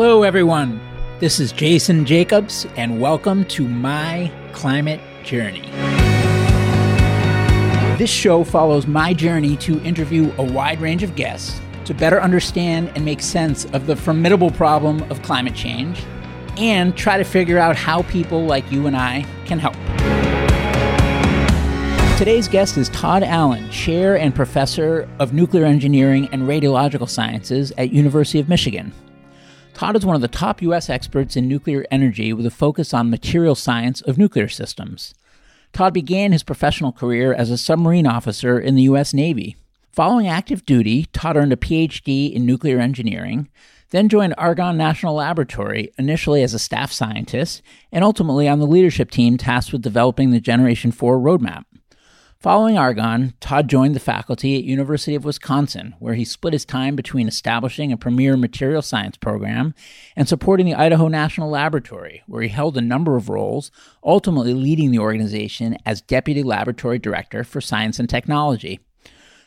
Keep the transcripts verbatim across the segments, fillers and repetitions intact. Hello, everyone. This is Jason Jacobs, and welcome to My Climate Journey. This show follows my journey to interview a wide range of guests to better understand and make sense of the formidable problem of climate change and try to figure out how people like you and I can help. Today's guest is Todd Allen, Chair and Professor of Nuclear Engineering and Radiological Sciences at University of Michigan. Todd is one of the top U S experts in nuclear energy with a focus on material science of nuclear systems. Todd began his professional career as a submarine officer in the U S. Navy. Following active duty, Todd earned a P H D in nuclear engineering, then joined Argonne National Laboratory, initially as a staff scientist, and ultimately on the leadership team tasked with developing the Generation four roadmap. Following Argonne, Todd joined the faculty at University of Wisconsin, where he split his time between establishing a premier material science program and supporting the Idaho National Laboratory, where he held a number of roles, ultimately leading the organization as Deputy Laboratory Director for Science and Technology.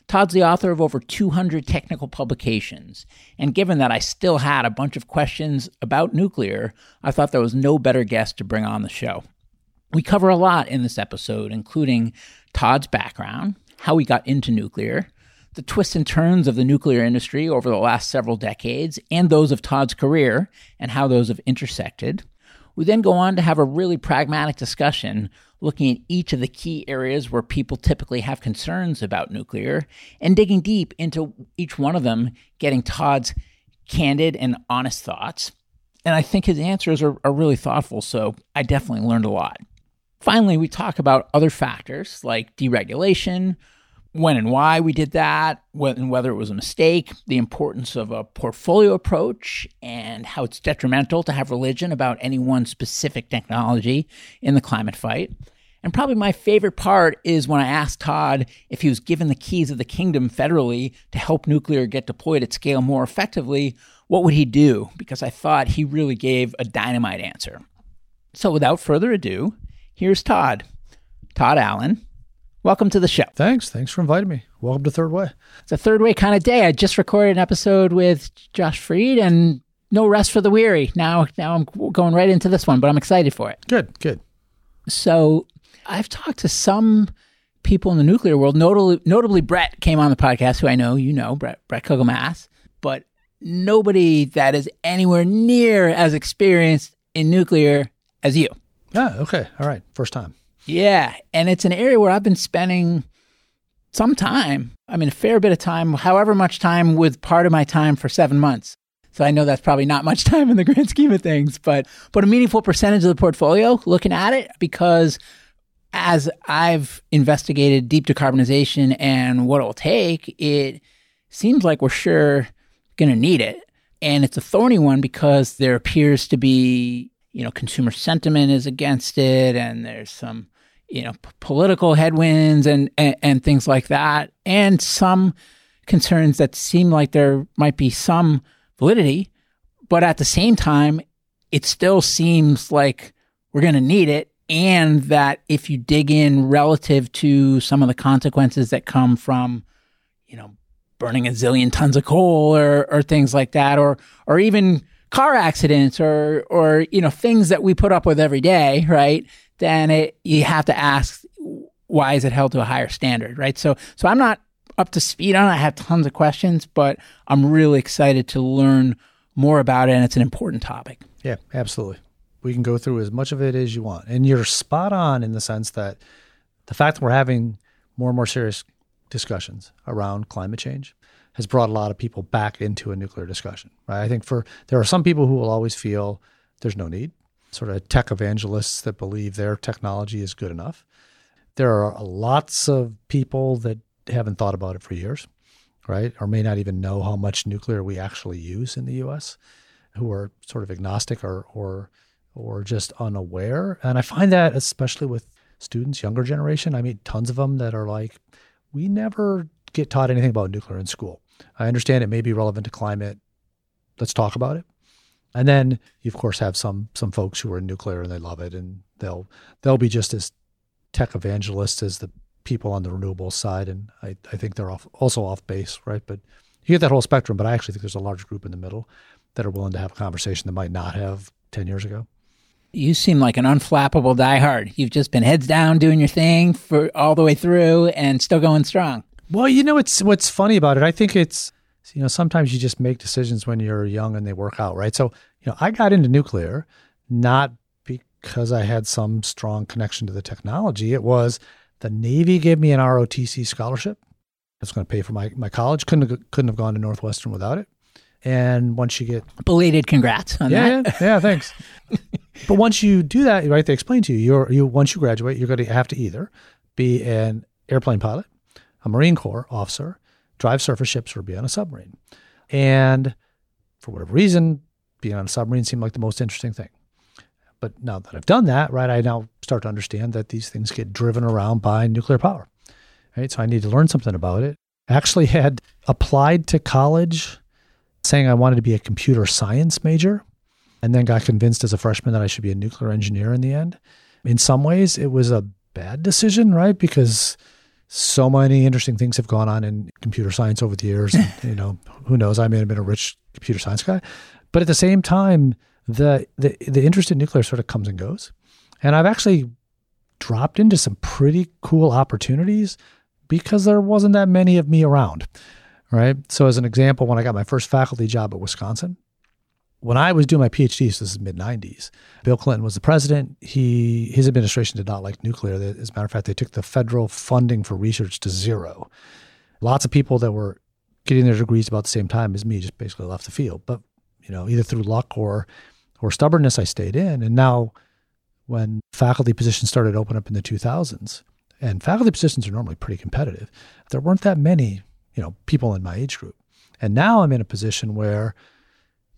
Todd's the author of over two hundred technical publications, and given that I still had a bunch of questions about nuclear, I thought there was no better guest to bring on the show. We cover a lot in this episode, including Todd's background, how he got into nuclear, the twists and turns of the nuclear industry over the last several decades, and those of Todd's career, and how those have intersected. We then go on to have a really pragmatic discussion looking at each of the key areas where people typically have concerns about nuclear, and digging deep into each one of them, getting Todd's candid and honest thoughts. And I think his answers are, are really thoughtful, so I definitely learned a lot. Finally, we talk about other factors like deregulation, when and why we did that, and whether it was a mistake, the importance of a portfolio approach, and how it's detrimental to have religion about any one specific technology in the climate fight. And probably my favorite part is when I asked Todd if he was given the keys of the kingdom federally to help nuclear get deployed at scale more effectively, what would he do? Because I thought he really gave a dynamite answer. So without further ado, here's Todd. Todd Allen, welcome to the show. Thanks. Thanks for inviting me. Welcome to Third Way. It's a Third Way kind of day. I just recorded an episode with Josh Fried and no rest for the weary. Now now I'm going right into this one, but I'm excited for it. Good, good. So I've talked to some people in the nuclear world. Notably, notably Brett came on the podcast, who I know you know, Brett, Brett Kugelmass, but nobody that is anywhere near as experienced in nuclear as you. Oh, okay. All right. First time. Yeah. And it's an area where I've been spending some time. I mean, a fair bit of time, however much time with part of my time for seven months. So I know that's probably not much time in the grand scheme of things, but, but a meaningful percentage of the portfolio looking at it, because as I've investigated deep decarbonization and what it'll take, it seems like we're sure going to need it. And it's a thorny one because there appears to be, you know, consumer sentiment is against it, and there's some, you know, p- political headwinds and, and, and things like that, and some concerns that seem like there might be some validity, but at the same time, it still seems like we're going to need it, and that if you dig in relative to some of the consequences that come from, you know, burning a zillion tons of coal or or things like that, or or even car accidents or, or, you know, things that we put up with every day, right? Then it, you have to ask, why is it held to a higher standard, right? So, so I'm not up to speed on it. I have tons of questions, but I'm really excited to learn more about it. And it's an important topic. Yeah, absolutely. We can go through as much of it as you want. And you're spot on in the sense that the fact that we're having more and more serious discussions around climate change has brought a lot of people back into a nuclear discussion, right? I think for there are some people who will always feel there's no need, sort of tech evangelists that believe their technology is good enough. There are lots of people that haven't thought about it for years, right? Or may not even know how much nuclear we actually use in the U S, who are sort of agnostic or or or just unaware. And I find that especially with students, younger generation, I meet tons of them that are like, we never get taught anything about nuclear in school. I understand it may be relevant to climate. Let's talk about it. And then you, of course, have some some folks who are in nuclear and they love it, and they'll they'll be just as tech evangelists as the people on the renewable side. And I, I think they're off, also off base, right? But you get that whole spectrum, but I actually think there's a large group in the middle that are willing to have a conversation that might not have ten years ago. You seem like an unflappable diehard. You've just been heads down doing your thing for all the way through and still going strong. Well, you know, it's what's funny about it. I think it's, you know, sometimes you just make decisions when you're young and they work out, right? So, you know, I got into nuclear not because I had some strong connection to the technology. It was the Navy gave me an R O T C scholarship. It's going to pay for my, my college. Couldn't have, couldn't have gone to Northwestern without it. And once you get... Belated congrats on yeah, that. Yeah, yeah, thanks. But once you do that, right, they explain to you, you're, you once you graduate, you're going to have to either be an airplane pilot, a Marine Corps officer, drive surface ships, or be on a submarine. And for whatever reason, being on a submarine seemed like the most interesting thing. But now that I've done that, right, I now start to understand that these things get driven around by nuclear power, right? So I need to learn something about it. I actually had applied to college saying I wanted to be a computer science major, and then got convinced as a freshman that I should be a nuclear engineer in the end. In some ways, it was a bad decision, right? Because so many interesting things have gone on in computer science over the years. And, you know, who knows? I may have been a rich computer science guy. But at the same time, the, the the interest in nuclear sort of comes and goes. And I've actually dropped into some pretty cool opportunities because there wasn't that many of me around, right? So as an example, when I got my first faculty job at Wisconsin, when I was doing my PhD, so this is mid nineties, Bill Clinton was the president. He His administration did not like nuclear. As a matter of fact, they took the federal funding for research to zero. Lots of people that were getting their degrees about the same time as me just basically left the field. But, you know, either through luck or or stubbornness, I stayed in. And now when faculty positions started to open up in the two thousands, and faculty positions are normally pretty competitive, there weren't that many, you know, people in my age group. And now I'm in a position where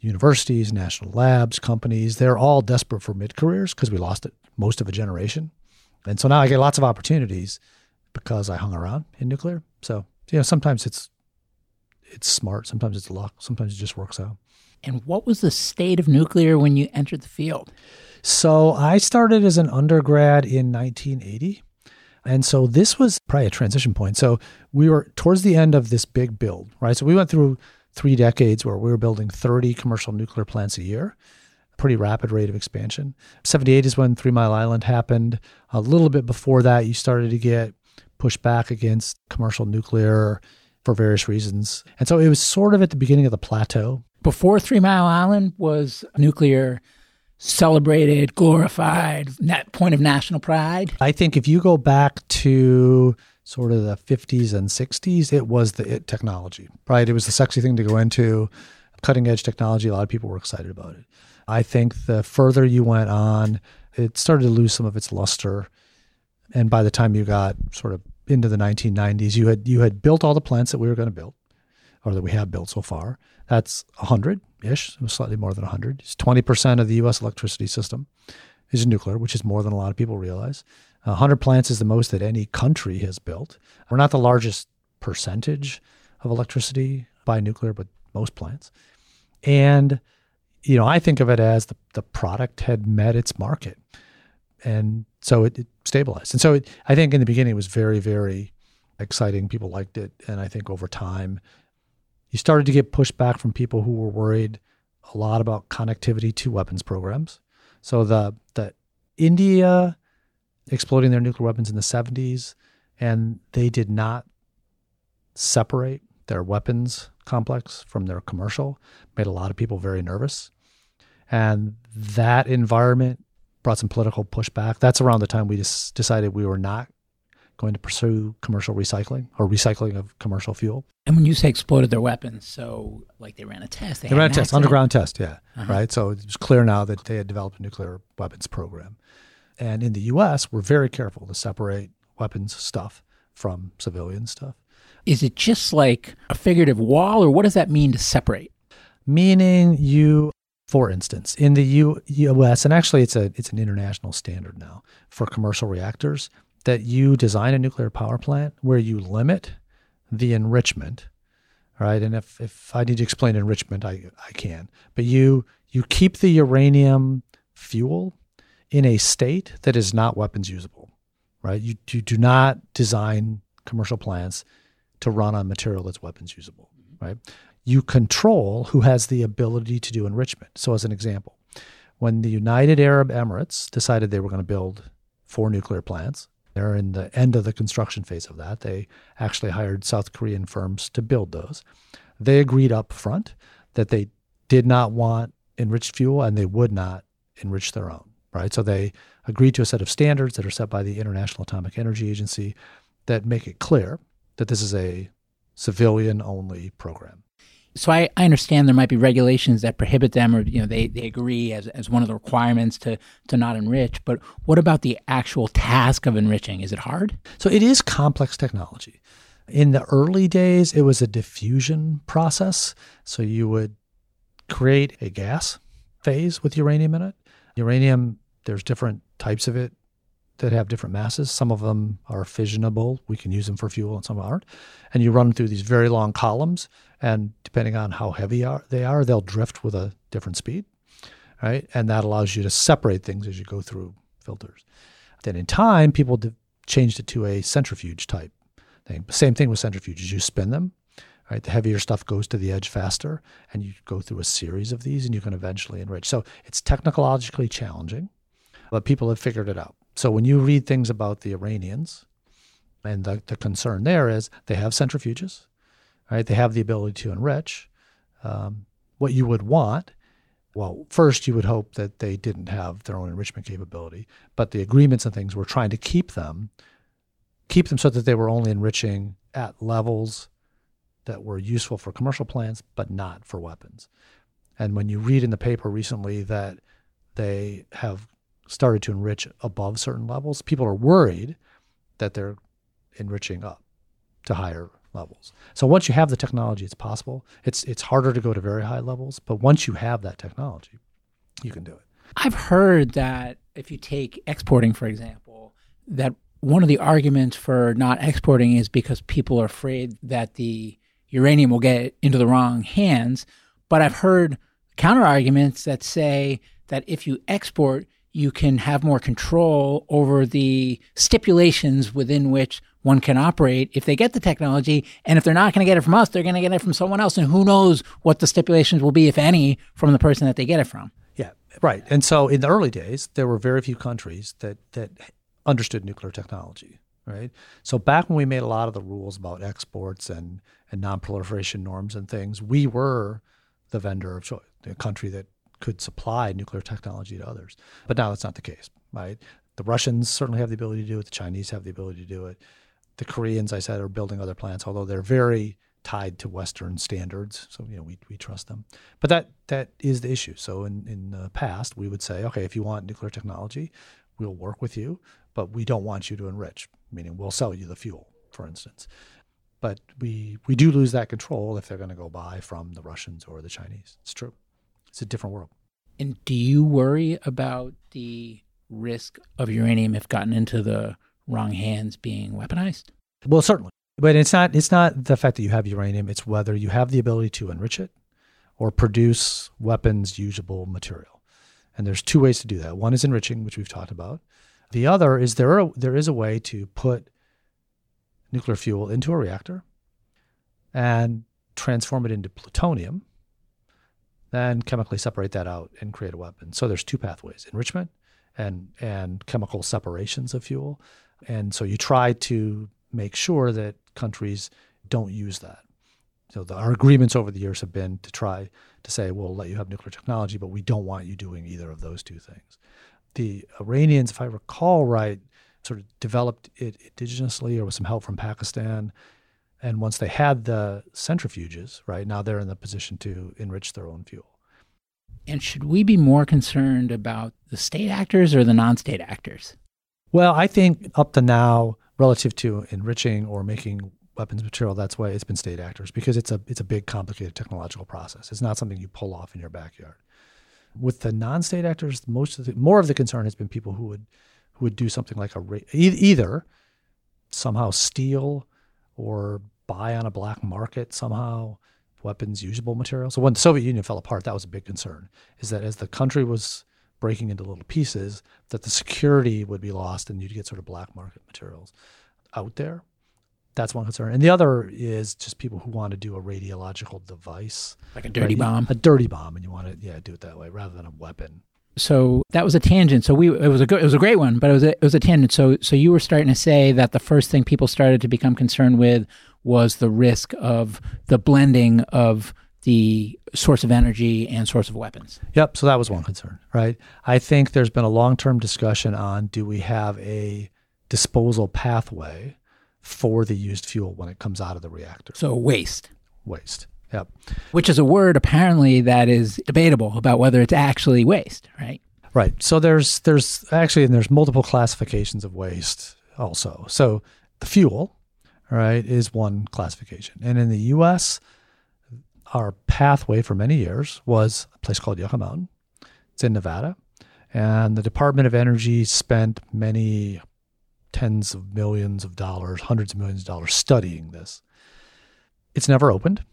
universities, national labs, companies, they're all desperate for mid-careers because we lost it, most of a generation. And so now I get lots of opportunities because I hung around in nuclear. So, you know, sometimes it's it's smart, sometimes it's luck, sometimes it just works out. And what was the state of nuclear when you entered the field? So I started as an undergrad in nineteen eighty. And so this was probably a transition point. So we were towards the end of this big build, right? So we went through three decades where we were building thirty commercial nuclear plants a year, pretty rapid rate of expansion. seventy-eight is when Three Mile Island happened. A little bit before that, you started to get pushed back against commercial nuclear for various reasons. And so it was sort of at the beginning of the plateau. Before Three Mile Island was nuclear celebrated, glorified, that point of national pride? I think if you go back to sort of the fifties and sixties, it was the it technology, right? It was the sexy thing to go into, cutting edge technology. A lot of people were excited about it. I think the further you went on, it started to lose some of its luster. And by the time you got sort of into the nineteen nineties, you had you had built all the plants that we were going to build, or that we have built so far. That's one hundred-ish, slightly more than one hundred. It's twenty percent of the U S electricity system is nuclear, which is more than a lot of people realize. one hundred plants is the most that any country has built. We're not the largest percentage of electricity by nuclear, but most plants. And, you know, I think of it as the, the product had met its market. And so it, it stabilized. And so it, I think in the beginning it was very, very exciting. People liked it. And I think over time, you started to get pushback from people who were worried a lot about connectivity to weapons programs. So the the India exploding their nuclear weapons in the seventies, and they did not separate their weapons complex from their commercial, made a lot of people very nervous. And that environment brought some political pushback. That's around the time we just decided we were not going to pursue commercial recycling or recycling of commercial fuel. And when you say exploded their weapons, so like they ran a test. They, they ran a test, underground test, yeah, uh-huh. Right? So it was clear now that they had developed a nuclear weapons program. And in the U S, we're very careful to separate weapons stuff from civilian stuff. Is it just like a figurative wall, or what does that mean to separate? Meaning you, for instance, in the U- U.S., and actually it's a it's an international standard now for commercial reactors, that you design a nuclear power plant where you limit the enrichment, right? And if, if I need to explain enrichment, I I can. But you you keep the uranium fuel in a state that is not weapons usable, right? You, you do not design commercial plants to run on material that's weapons usable. right? You control who has the ability to do enrichment. So as an example, when the United Arab Emirates decided they were going to build four nuclear plants, they're in the end of the construction phase of that. They actually hired South Korean firms to build those. They agreed up front that they did not want enriched fuel and they would not enrich their own, right? So they agreed to a set of standards that are set by the International Atomic Energy Agency that make it clear that this is a civilian-only program. So I, I understand there might be regulations that prohibit them, or you know they, they agree as, as one of the requirements to to not enrich, but what about the actual task of enriching? Is it hard? So it is complex technology. In the early days, it was a diffusion process. So you would create a gas phase with uranium in it. Uranium, there's different types of it that have different masses. Some of them are fissionable. We can use them for fuel and some aren't. And you run them through these very long columns, and depending on how heavy are, they are, they'll drift with a different speed, right? And that allows you to separate things as you go through filters. Then in time, people d- changed it to a centrifuge type thing. Same thing with centrifuges. You spin them, right? The heavier stuff goes to the edge faster, and you go through a series of these, and you can eventually enrich. So it's technologically challenging, but people have figured it out. So when you read things about the Iranians, and the, the concern there is they have centrifuges, right? They have the ability to enrich. Um, what you would want, well, first you would hope that they didn't have their own enrichment capability, but the agreements and things were trying to keep them, keep them so that they were only enriching at levels that were useful for commercial plants, but not for weapons. And when you read in the paper recently that they have started to enrich above certain levels, people are worried that they're enriching up to higher levels. So once you have the technology, it's possible. It's it's harder to go to very high levels, but once you have that technology, you can do it. I've heard that if you take exporting, for example, that one of the arguments for not exporting is because people are afraid that the uranium will get into the wrong hands. But I've heard counter arguments that say that if you export, you can have more control over the stipulations within which one can operate if they get the technology. And if they're not going to get it from us, they're going to get it from someone else. And who knows what the stipulations will be, if any, from the person that they get it from. Yeah, right. And so in the early days, there were very few countries that that understood nuclear technology, right? So back when we made a lot of the rules about exports and, and non-proliferation norms and things, we were the vendor of choice, the country that could supply nuclear technology to others. But now that's not the case, right? The Russians certainly have the ability to do it. The Chinese have the ability to do it. The Koreans, I said, are building other plants, although they're very tied to Western standards. So, you know, we we trust them. But that that is the issue. So in, in the past, we would say, okay, if you want nuclear technology, we'll work with you, but we don't want you to enrich, meaning we'll sell you the fuel, for instance. But we, we do lose that control if they're going to go buy from the Russians or the Chinese. It's true. It's a different world. And do you worry about the risk of uranium, if gotten into the wrong hands, being weaponized? Well, certainly. But it's not it's not the fact that you have uranium. It's whether you have the ability to enrich it or produce weapons-usable material. And there's two ways to do that. One is enriching, which we've talked about. The other is there are, there is a way to put nuclear fuel into a reactor and transform it into plutonium, then chemically separate that out and create a weapon. So there's two pathways, enrichment and and chemical separations of fuel. And so you try to make sure that countries don't use that. So the, our agreements over the years have been to try to say, we'll let you have nuclear technology, but we don't want you doing either of those two things. The Iranians, if I recall right, sort of developed it indigenously or with some help from Pakistan. And once they had the centrifuges, right, now they're in the position to enrich their own fuel. And should we be more concerned about the state actors or the non-state actors? Well, I think up to now, relative to enriching or making weapons material, that's why it's been state actors, because it's a it's a big, complicated technological process. It's not something you pull off in your backyard. With the non-state actors, most of the, more of the concern has been people who would who would do something like a ra- either somehow steal or buy on a black market somehow weapons usable material. So when the Soviet Union fell apart, that was a big concern, is that as the country was breaking into little pieces, that the security would be lost and you'd get sort of black market materials out there. That's one concern. And the other is just people who want to do a radiological device. Like a dirty right? bomb. A dirty bomb, and you want to yeah do it that way rather than a weapon. So that was a tangent. So we it was a good, it was a great one, but it was a, it was a tangent. So so you were starting to say that the first thing people started to become concerned with was the risk of the blending of the source of energy and source of weapons. Yep. So that was one concern, right? I think there's been a long-term discussion on, do we have a disposal pathway for the used fuel when it comes out of the reactor? So waste. Waste. Yep. Which is a word apparently that is debatable about whether it's actually waste, right? Right. So there's there's actually, and there's multiple classifications of waste also. So the fuel, right, is one classification. And in the U S, our pathway for many years was a place called Yucca Mountain. It's in Nevada. And the Department of Energy spent many tens of millions of dollars, hundreds of millions of dollars studying this. It's never opened.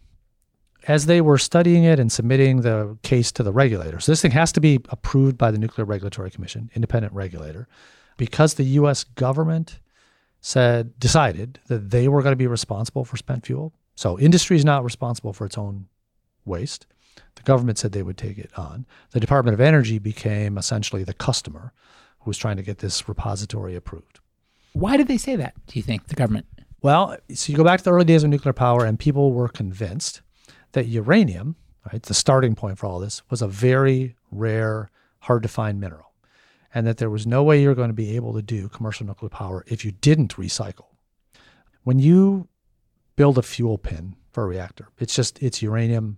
As they were studying it and submitting the case to the regulator, so this thing has to be approved by the Nuclear Regulatory Commission, independent regulator, because the U S government said, decided that they were going to be responsible for spent fuel. So industry is not responsible for its own waste. The government said they would take it on. The Department of Energy became essentially the customer who was trying to get this repository approved. Why did they say that, do you think, the government? Well, so you go back to the early days of nuclear power, and people were convinced that uranium, right, the starting point for all this, was a very rare, hard-to-find mineral, and that there was no way you're going to be able to do commercial nuclear power if you didn't recycle. When you build a fuel pin for a reactor, it's just it's uranium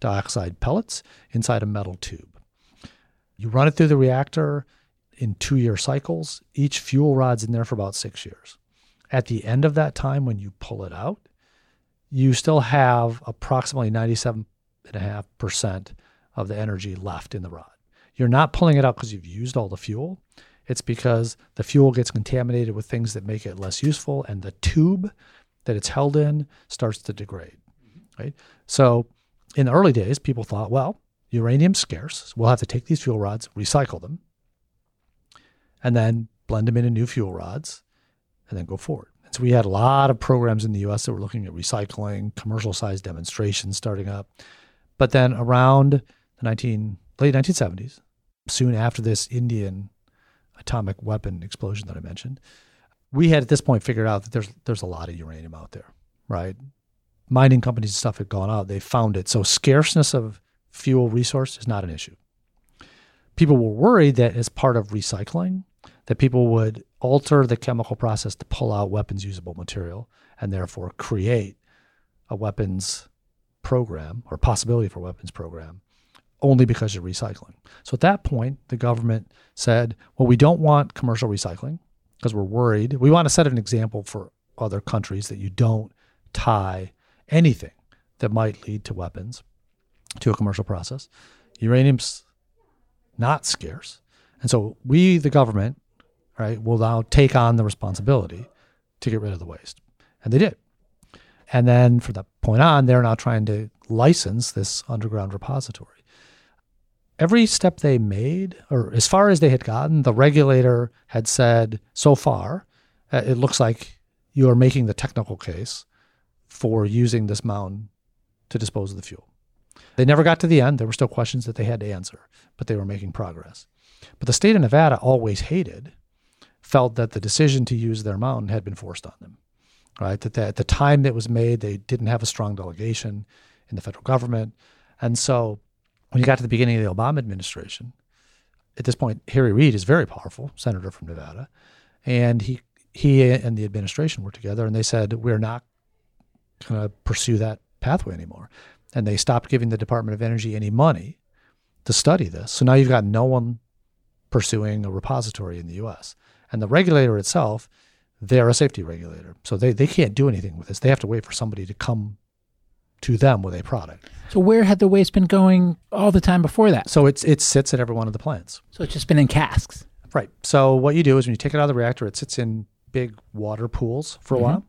dioxide pellets inside a metal tube. You run it through the reactor in two-year cycles. Each fuel rod's in there for about six years. At the end of that time, when you pull it out, you still have approximately ninety-seven point five percent of the energy left in the rod. You're not pulling it out because you've used all the fuel. It's because the fuel gets contaminated with things that make it less useful, and the tube that it's held in starts to degrade, right? So in the early days, people thought, well, uranium's scarce. So we'll have to take these fuel rods, recycle them, and then blend them into new fuel rods, and then go forward. So we had a lot of programs in the U S that were looking at recycling, commercial-sized demonstrations starting up. But then around the nineteen, late nineteen seventies, soon after this Indian atomic weapon explosion that I mentioned, we had at this point figured out that there's there's a lot of uranium out there, right? Mining companies and stuff had gone out. They found it. So scarceness of fuel resource is not an issue. People were worried that as part of recycling, that people would alter the chemical process to pull out weapons usable material and therefore create a weapons program or possibility for weapons program only because you're recycling. So at that point, the government said, well, we don't want commercial recycling because we're worried. We want to set an example for other countries that you don't tie anything that might lead to weapons to a commercial process. Uranium's not scarce. And so we, the government, right, will now take on the responsibility to get rid of the waste. And they did. And then from that point on, they're now trying to license this underground repository. Every step they made, or as far as they had gotten, the regulator had said, so far, uh, it looks like you are making the technical case for using this mountain to dispose of the fuel. They never got to the end. There were still questions that they had to answer, but they were making progress. But the state of Nevada always hated, felt that the decision to use their mountain had been forced on them, right? That, that at the time that was made, they didn't have a strong delegation in the federal government. And so when you got to the beginning of the Obama administration, at this point, Harry Reid is very powerful, senator from Nevada, and he he and the administration were together, and they said, we're not going to pursue that pathway anymore. And they stopped giving the Department of Energy any money to study this. So now you've got no one pursuing a repository in the U S. And the regulator itself, they're a safety regulator. So they, they can't do anything with this. They have to wait for somebody to come to them with a product. So where had the waste been going all the time before that? So it's it sits at every one of the plants. So it's just been in casks. Right. So what you do is when you take it out of the reactor, it sits in big water pools for a mm-hmm. while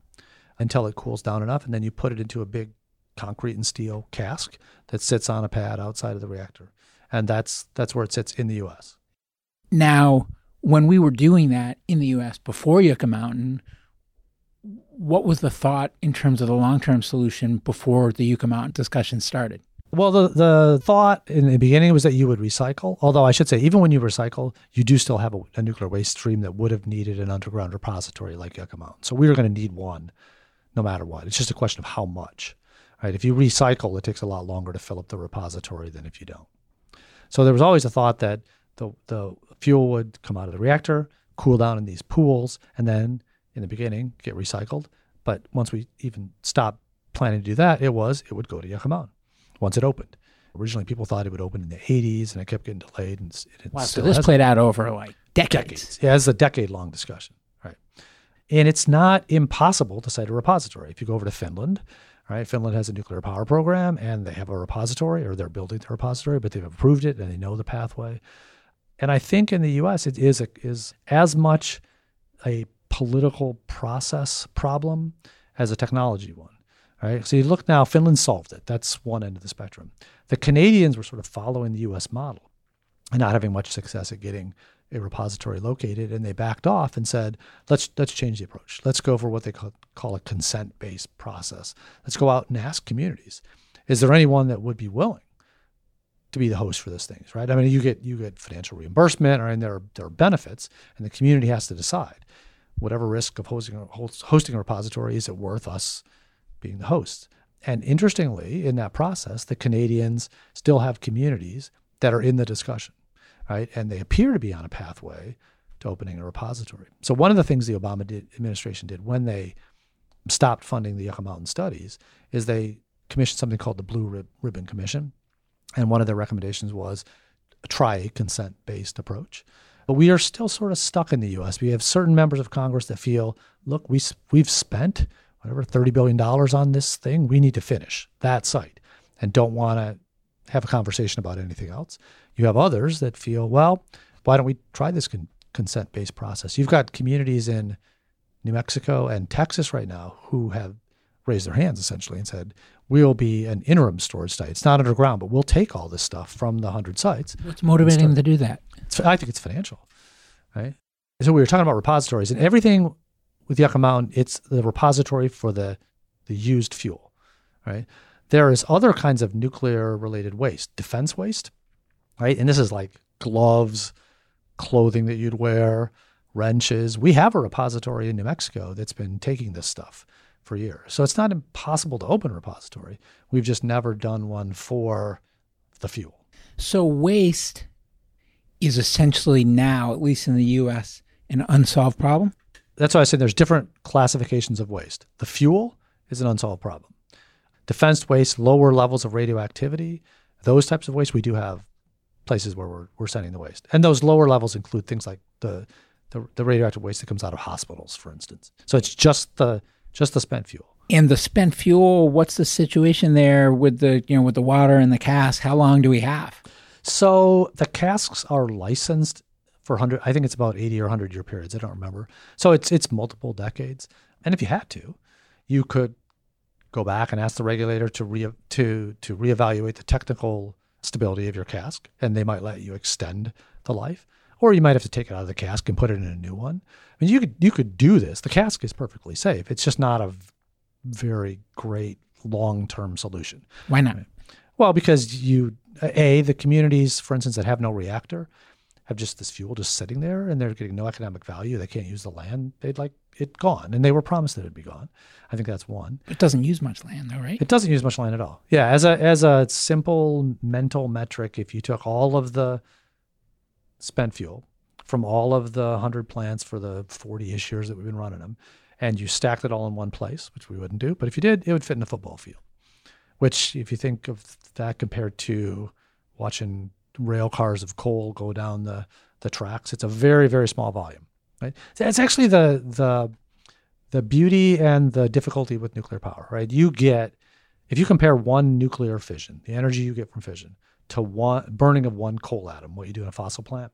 until it cools down enough. And then you put it into a big concrete and steel cask that sits on a pad outside of the reactor. And that's that's where it sits in the U S. Now, when we were doing that in the U S before Yucca Mountain, what was the thought in terms of the long-term solution before the Yucca Mountain discussion started? Well, the, the thought in the beginning was that you would recycle, although I should say even when you recycle, you do still have a, a nuclear waste stream that would have needed an underground repository like Yucca Mountain. So we were going to need one no matter what. It's just a question of how much. Right? If you recycle, it takes a lot longer to fill up the repository than if you don't. So there was always a thought that the, the fuel would come out of the reactor, cool down in these pools, and then in the beginning get recycled. But once we even stopped planning to do that, it was it would go to Yucca Mountain once it opened. Originally, people thought it would open in the eighties, and it kept getting delayed. And it wow, still so this has, played out over like decades. decades. Yeah, it's a decade-long discussion, right? And it's not impossible to site a repository. If you go over to Finland, right? Finland has a nuclear power program, and they have a repository, or they're building the repository, but they've approved it, and they know the pathway. And I think in the U S, it is a, is as much a political process problem as a technology one. Right? So you look now, Finland solved it. That's one end of the spectrum. The Canadians were sort of following the U S model and not having much success at getting a repository located, and they backed off and said, let's let's change the approach. Let's go for what they call, call a consent-based process. Let's go out and ask communities, is there anyone that would be willing to be the host for these things, right? I mean, you get you get financial reimbursement, or and there are, there are benefits, and the community has to decide. Whatever risk of hosting a, hosting a repository, is it worth us being the host? And interestingly, in that process, the Canadians still have communities that are in the discussion, right? And they appear to be on a pathway to opening a repository. So one of the things the Obama did, administration did when they stopped funding the Yucca Mountain studies is they commissioned something called the Blue Rib- Ribbon Commission. And one of their recommendations was try a consent-based approach. But we are still sort of stuck in the U S. We have certain members of Congress that feel, look, we, we've spent whatever thirty billion dollars on this thing. We need to finish that site and don't want to have a conversation about anything else. You have others that feel, well, why don't we try this con- consent-based process? You've got communities in New Mexico and Texas right now who have raised their hands essentially and said, we'll be an interim storage site. It's not underground, but we'll take all this stuff from the one hundred sites. What's motivating them to do that? It's, I think it's financial, right? So we were talking about repositories, and everything with Yucca Mountain, it's the repository for the, the used fuel, right? There is other kinds of nuclear-related waste, defense waste, right? And this is like gloves, clothing that you'd wear, wrenches. We have a repository in New Mexico that's been taking this stuff for years. So it's not impossible to open a repository. We've just never done one for the fuel. So waste is essentially now, at least in the U S, an unsolved problem? That's why I said there's different classifications of waste. The fuel is an unsolved problem. Defense waste, lower levels of radioactivity, those types of waste, we do have places where we're, we're sending the waste. And those lower levels include things like the, the the radioactive waste that comes out of hospitals, for instance. So it's just the Just the spent fuel. And the spent fuel, what's the situation there with the, you know, with the water and the cask? How long do we have? So the casks are licensed for one hundred, I think it's about eighty or one hundred year periods. I don't remember. So it's it's multiple decades. And if you had to, you could go back and ask the regulator to re, to to reevaluate the technical stability of your cask, and they might let you extend the life. Or you might have to take it out of the cask and put it in a new one. I mean, you could you could do this. The cask is perfectly safe. It's just not a very great long-term solution. Why not? Well, because you, A, the communities, for instance, that have no reactor have just this fuel just sitting there, and they're getting no economic value. They can't use the land. They'd like it gone. And they were promised that it'd be gone. I think that's one. It doesn't use much land though, right? It doesn't use much land at all. Yeah, as a as a simple mental metric, if you took all of the spent fuel from all of the one hundred plants for the forty-ish years that we've been running them, and you stacked it all in one place, which we wouldn't do, but if you did, it would fit in a football field, which if you think of that compared to watching rail cars of coal go down the, the tracks, it's a very, very small volume, right? That's actually the, the, the beauty and the difficulty with nuclear power, right? You get, if you compare one nuclear fission, the energy you get from fission, to one burning of one coal atom, what you do in a fossil plant.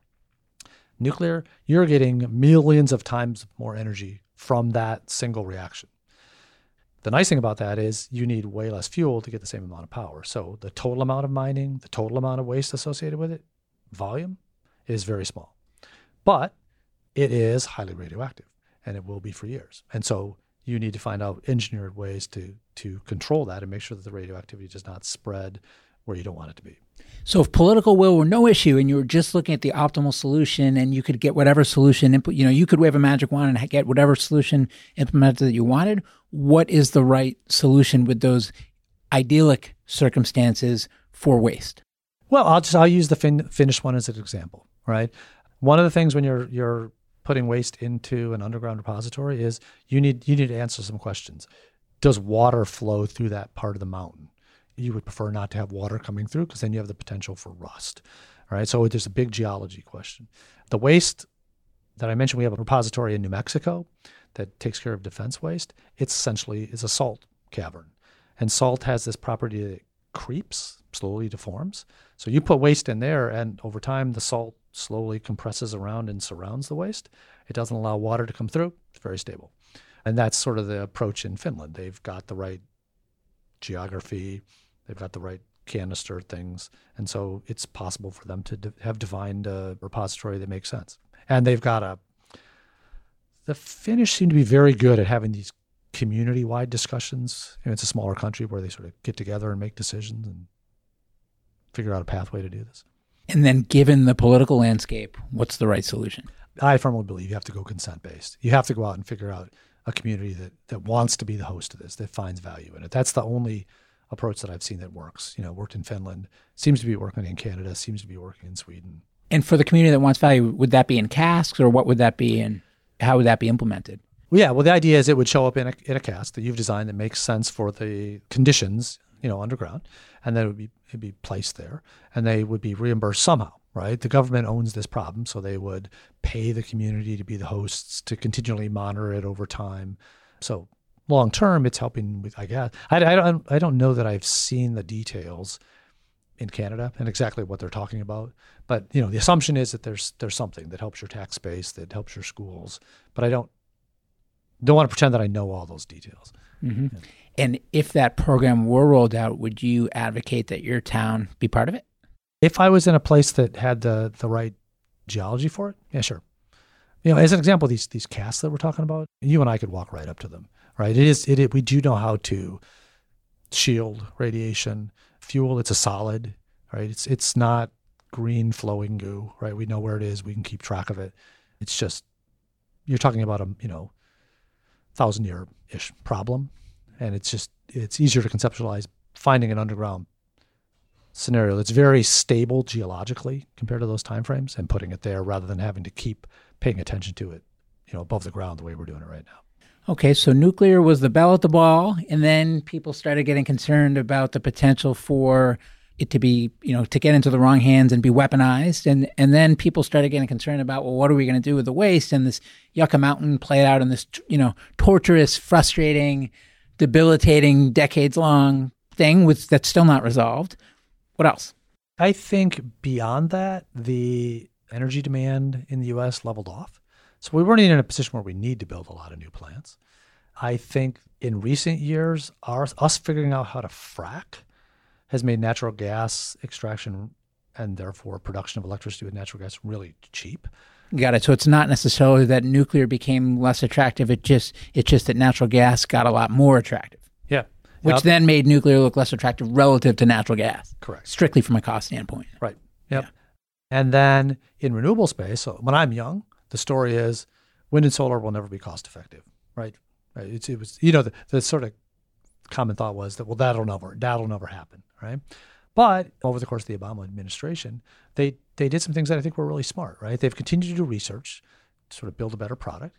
Nuclear, you're getting millions of times more energy from that single reaction. The nice thing about that is you need way less fuel to get the same amount of power. So the total amount of mining, the total amount of waste associated with it, volume, is very small. But it is highly radioactive, and it will be for years. And so you need to find out engineered ways to to control that and make sure that the radioactivity does not spread where you don't want it to be. So if political will were no issue and you were just looking at the optimal solution and you could get whatever solution input, you know, you could wave a magic wand and get whatever solution implemented that you wanted, what is the right solution with those idyllic circumstances for waste? Well, I'll just, I'll use the fin- Finnish one as an example, right? One of the things when you're, you're putting waste into an underground repository is you need, you need to answer some questions. Does water flow through that part of the mountain? You would prefer not to have water coming through because then you have the potential for rust, all right? So there's a big geology question. The waste that I mentioned, we have a repository in New Mexico that takes care of defense waste. It's essentially is a salt cavern. And salt has this property that it creeps, slowly deforms. So you put waste in there and over time the salt slowly compresses around and surrounds the waste. It doesn't allow water to come through. It's very stable. And that's sort of the approach in Finland. They've got the right geography, they've got the right canister things. And so it's possible for them to de- have defined a repository that makes sense. And they've got a, the Finnish seem to be very good at having these community-wide discussions. You know, it's a smaller country where they sort of get together and make decisions and figure out a pathway to do this. And then given the political landscape, what's the right solution? I firmly believe you have to go consent-based. You have to go out and figure out a community that, that wants to be the host of this, that finds value in it. That's the only approach that I've seen that works. You know, worked in Finland, seems to be working in Canada, seems to be working in Sweden. And for the community that wants value, would that be in casks or what would that be and how would that be implemented? Well, yeah, well, the idea is it would show up in a, in a cask that you've designed that makes sense for the conditions, you know, underground, and then it would be, it'd be placed there and they would be reimbursed somehow, right? The government owns this problem, so they would pay the community to be the hosts, to continually monitor it over time. So long term, it's helping with, I guess. I, I, don't, I don't know that I've seen the details in Canada and exactly what they're talking about. But, you know, the assumption is that there's there's something that helps your tax base, that helps your schools. But I don't don't want to pretend that I know all those details. Mm-hmm. Yeah. And if that program were rolled out, would you advocate that your town be part of it? If I was in a place that had the the right geology for it, yeah, sure. You know, as an example, these these casts that we're talking about, you and I could walk right up to them. Right, it is. It, it we do know how to shield radiation fuel. It's a solid, right? It's it's not green flowing goo, right? We know where it is. We can keep track of it. It's just you're talking about a you know thousand year ish problem, and it's just it's easier to conceptualize finding an underground scenario that's very stable geologically compared to those timeframes and putting it there rather than having to keep paying attention to it, you know, above the ground the way we're doing it right now. Okay, so nuclear was the bell at the ball, and then people started getting concerned about the potential for it to be, you know, to get into the wrong hands and be weaponized. And and then people started getting concerned about, well, what are we going to do with the waste? And this Yucca Mountain played out in this, you know, torturous, frustrating, debilitating, decades-long thing with, that's still not resolved. What else? I think beyond that, the energy demand in the U S leveled off. So we weren't even in a position where we need to build a lot of new plants. I think in recent years, our, us figuring out how to frack has made natural gas extraction and therefore production of electricity with natural gas really cheap. Got it. So it's not necessarily that nuclear became less attractive. It just it's just that natural gas got a lot more attractive. Yeah. Which now, then made nuclear look less attractive relative to natural gas. Correct. Strictly from a cost standpoint. Right. Yep. Yeah. And then in renewable space, so when I'm young, the story is wind and solar will never be cost effective, right? It's, it was, you know, the, the sort of common thought was that, well, that'll never, that'll never happen, right? But over the course of the Obama administration, they, they did some things that I think were really smart, right? They've continued to do research, to sort of build a better product.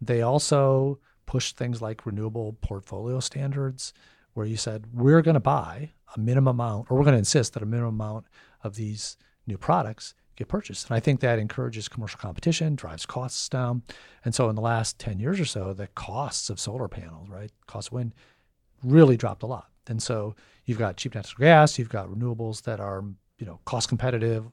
They also pushed things like renewable portfolio standards where you said, we're going to buy a minimum amount, or we're going to insist that a minimum amount of these new products get purchased. And I think that encourages commercial competition, drives costs down. And so in the last ten years or so, the costs of solar panels, right, cost of wind, really dropped a lot. And so you've got cheap natural gas, you've got renewables that are, you know, cost competitive,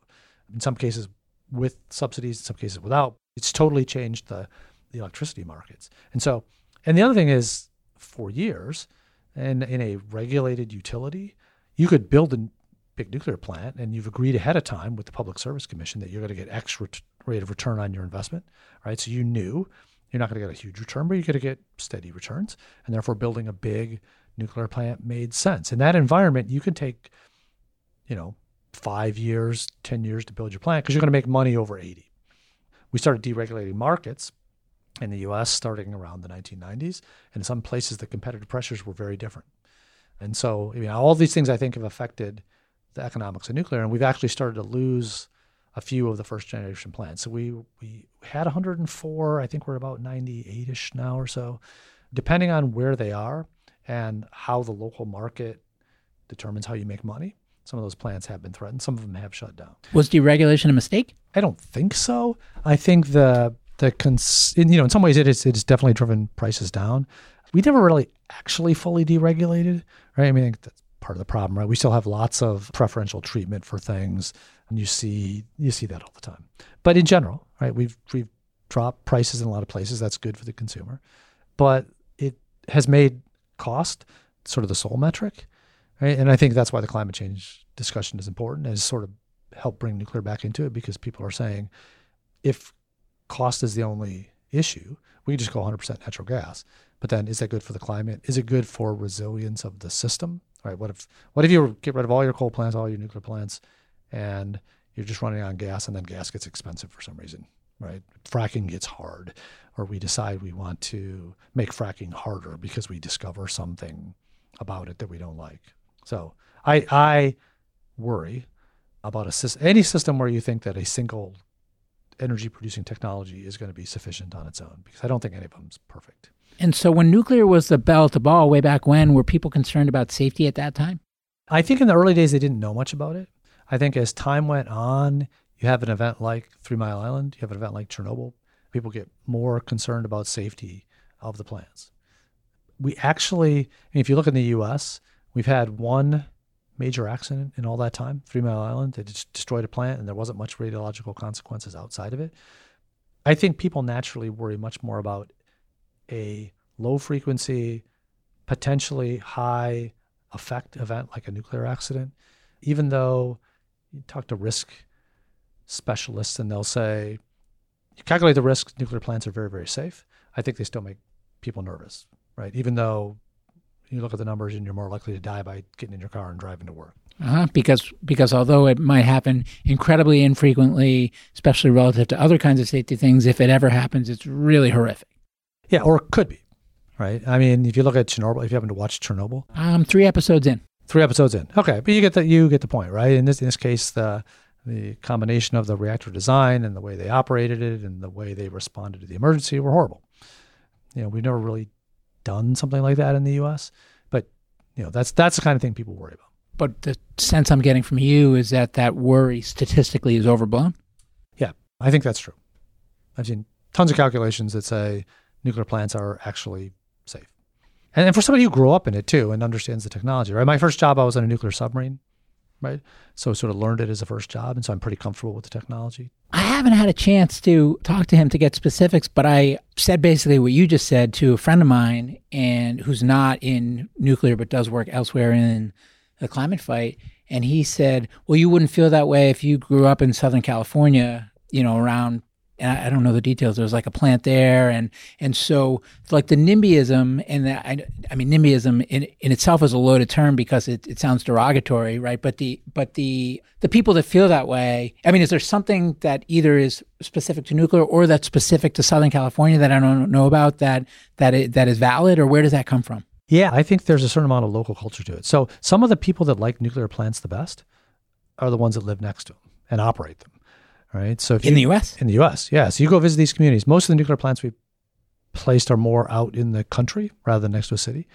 in some cases with subsidies, in some cases without. It's totally changed the, the electricity markets. And so, and the other thing is for years, and in a regulated utility, you could build an big nuclear plant, and you've agreed ahead of time with the Public Service Commission that you're going to get X ret- rate of return on your investment, right? So you knew You're not going to get a huge return, but you're going to get steady returns. And therefore, building a big nuclear plant made sense. In that environment, you can take, you know, five years, ten years to build your plant because you're going to make money over eighty. We started deregulating markets in the U S starting around the nineteen nineties. And in some places, the competitive pressures were very different. And so, you know, all these things I think have affected the economics of nuclear. And we've actually started to lose a few of the first generation plants. So we we had one hundred four, I think we're about ninety-eight-ish now or so, depending on where they are and how the local market determines how you make money. Some of those plants have been threatened. Some of them have shut down. Was deregulation a mistake? I don't think so. I think the, the cons- in, you know, in some ways it is, it's definitely driven prices down. We never really actually fully deregulated, right? I mean, I think that's part of the problem, right? We still have lots of preferential treatment for things, and you see you see that all the time. But in general, right, we've we've dropped prices in a lot of places. That's good for the consumer. But it has made cost sort of the sole metric, right? And I think that's why the climate change discussion is important, is sort of help bring nuclear back into it, because people are saying if cost is the only issue, we can just go one hundred percent natural gas. But then, is that good for the climate? Is it good for resilience of the system? Right? What if what if you get rid of all your coal plants, all your nuclear plants, and you're just running on gas, and then gas gets expensive for some reason, right? Fracking gets hard, or we decide we want to make fracking harder because we discover something about it that we don't like. So I I worry about a, any system where you think that a single energy-producing technology is going to be sufficient on its own, because I don't think any of them's perfect. And so when nuclear was the bell to ball way back when, were people concerned about safety at that time? I think in the early days, they didn't know much about it. I think as time went on, you have an event like Three Mile Island, you have an event like Chernobyl, people get more concerned about safety of the plants. We actually, if you look in the U S, we've had one major accident in all that time, Three Mile Island. They just destroyed a plant and there wasn't much radiological consequences outside of it. I think people naturally worry much more about a low frequency, potentially high effect event like a nuclear accident, even though you talk to risk specialists and they'll say, you calculate the risk, nuclear plants are very, very safe. I think they still make people nervous, right? Even though you look at the numbers and you're more likely to die by getting in your car and driving to work. Uh-huh, because because although it might happen incredibly infrequently, especially relative to other kinds of safety things, if it ever happens, it's really horrific. Yeah, or it could be, right? I mean, if you look at Chernobyl, if you happen to watch Chernobyl, um, three episodes in, three episodes in. Okay, but you get the you get the point, right? In this in this case, the the combination of the reactor design and the way they operated it and the way they responded to the emergency were horrible. You know, we've never really done something like that in the U S, but you know, that's that's the kind of thing people worry about. But the sense I'm getting from you is that that worry statistically is overblown. Yeah, I think that's true. I've seen tons of calculations that say nuclear plants are actually safe. And, and for somebody who grew up in it too and understands the technology, right? My first job, I was on a nuclear submarine, right? So sort of learned it as a first job. And so I'm pretty comfortable with the technology. I haven't had a chance to talk to him to get specifics, but I said basically what you just said to a friend of mine and who's not in nuclear, but does work elsewhere in the climate fight. And he said, well, you wouldn't feel that way if you grew up in Southern California, you know, around, and I don't know the details, there was like a plant there. And and so like the NIMBYism, and the, I, I mean, NIMBYism in, in itself is a loaded term because it, it sounds derogatory, right? But the but the the people that feel that way, I mean, is there something that either is specific to nuclear or that's specific to Southern California that I don't know about that that it, that is valid, or where does that come from? Yeah, I think there's a certain amount of local culture to it. So some of the people that like nuclear plants the best are the ones that live next to them and operate them. Right. So if in you, the U S? In the U S, yeah. So you go visit these communities. Most of the nuclear plants we've placed are more out in the country rather than next to a city.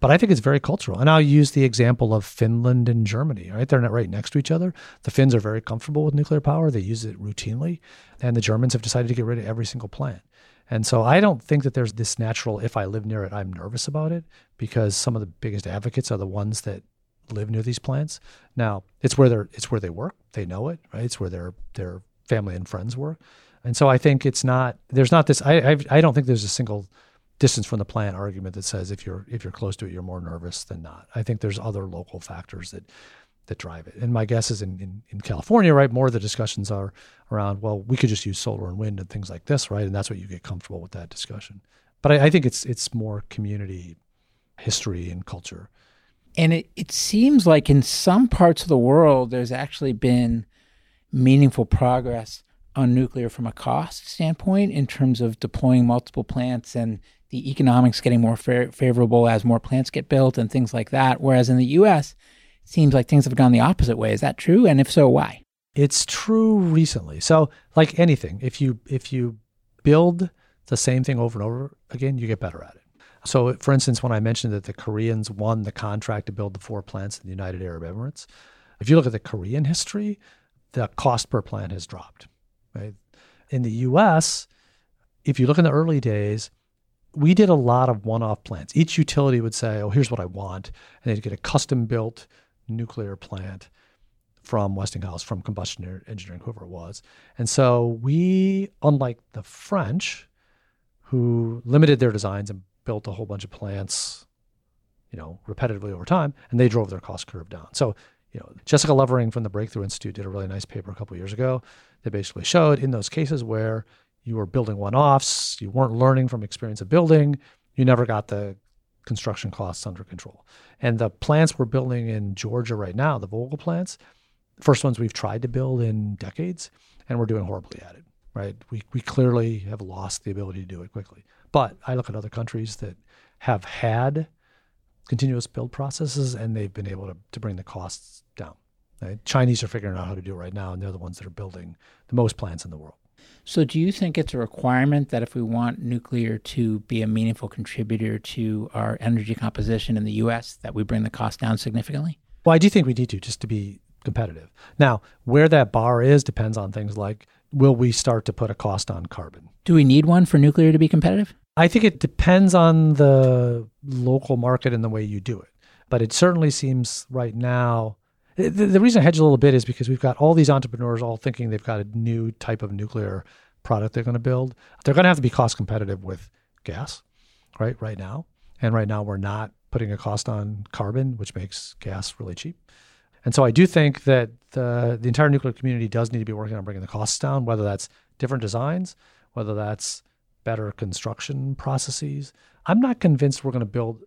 But I think it's very cultural. And I'll use the example of Finland and Germany, right? They're not right next to each other. The Finns are very comfortable with nuclear power. They use it routinely. And the Germans have decided to get rid of every single plant. And so I don't think that there's this natural, if I live near it, I'm nervous about it, because some of the biggest advocates are the ones that live near these plants. Now, it's where they're it's where they work. They know it, right? It's where they're they're family and friends were. And so I think it's not, there's not this, I, I I don't think there's a single distance from the plant argument that says if you're if you're close to it, you're more nervous than not. I think there's other local factors that that drive it. And my guess is in, in, in California, right, more of the discussions are around, well, we could just use solar and wind and things like this, right? And that's what you get comfortable with that discussion. But I, I think it's it's more community history and culture. And it, it seems like in some parts of the world, there's actually been meaningful progress on nuclear from a cost standpoint in terms of deploying multiple plants and the economics getting more fa- favorable as more plants get built and things like that. Whereas in the U S, it seems like things have gone the opposite way. Is that true? And if so, why? It's true recently. So like anything, if you if you build the same thing over and over again, you get better at it. So for instance, when I mentioned that the Koreans won the contract to build the four plants in the United Arab Emirates, if you look at the Korean history, the cost per plant has dropped, right? In the U S, if you look in the early days, we did a lot of one-off plants. Each utility would say, oh, here's what I want. And they'd get a custom-built nuclear plant from Westinghouse, from combustion engineering, whoever it was. And so we, unlike the French, who limited their designs and built a whole bunch of plants, you know, repetitively over time, and they drove their cost curve down. So, you know, Jessica Levering from the Breakthrough Institute did a really nice paper a couple of years ago that basically showed in those cases where you were building one-offs, you weren't learning from experience of building, you never got the construction costs under control. And the plants we're building in Georgia right now, the Vogel plants, first ones we've tried to build in decades, and we're doing horribly at it, right? We we clearly have lost the ability to do it quickly. But I look at other countries that have had continuous build processes, and they've been able to, to bring the costs down. Right? Chinese are figuring out how to do it right now, and they're the ones that are building the most plants in the world. So do you think it's a requirement that if we want nuclear to be a meaningful contributor to our energy composition in the U S, that we bring the cost down significantly? Well, I do think we need to, just to be competitive. Now, where that bar is depends on things like, will we start to put a cost on carbon? Do we need one for nuclear to be competitive? I think it depends on the local market and the way you do it. But it certainly seems right now, the, the reason I hedge a little bit is because we've got all these entrepreneurs all thinking they've got a new type of nuclear product they're going to build. They're going to have to be cost competitive with gas, right, right now. And right now we're not putting a cost on carbon, which makes gas really cheap. And so I do think that the, the entire nuclear community does need to be working on bringing the costs down, whether that's different designs, whether that's better construction processes. I'm not convinced we're going to build,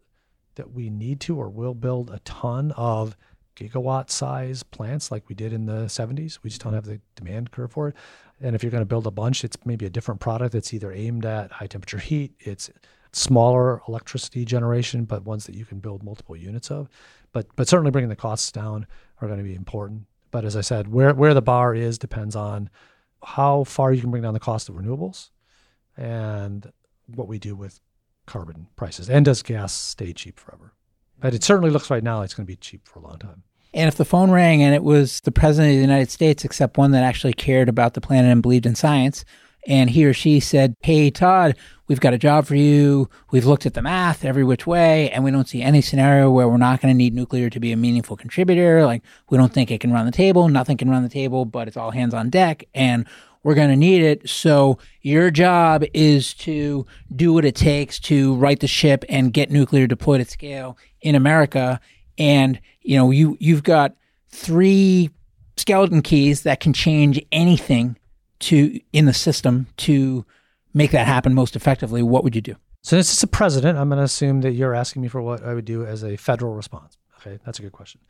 that we need to or will build a ton of gigawatt-size plants like we did in the seventies. We just don't have the demand curve for it. And if you're going to build a bunch, it's maybe a different product that's either aimed at high-temperature heat, it's smaller electricity generation, but ones that you can build multiple units of. But but certainly bringing the costs down are going to be important. But as I said, where where the bar is depends on how far you can bring down the cost of renewables and what we do with carbon prices. And does gas stay cheap forever? But it certainly looks right now like it's going to be cheap for a long time. And if the phone rang and it was the president of the United States, except one that actually cared about the planet and believed in science, and he or she said, hey, Todd, we've got a job for you. We've looked at the math every which way, and we don't see any scenario where we're not going to need nuclear to be a meaningful contributor. Like, we don't think it can run the table. Nothing can run the table, but it's all hands on deck, and we're going to need it. So your job is to do what it takes to right the ship and get nuclear deployed at scale in America. And, you know, you, you've got three skeleton keys that can change anything to in the system to make that happen most effectively. What would you do? So this is a president. I'm going to assume that you're asking me for what I would do as a federal response. Okay, that's a good question.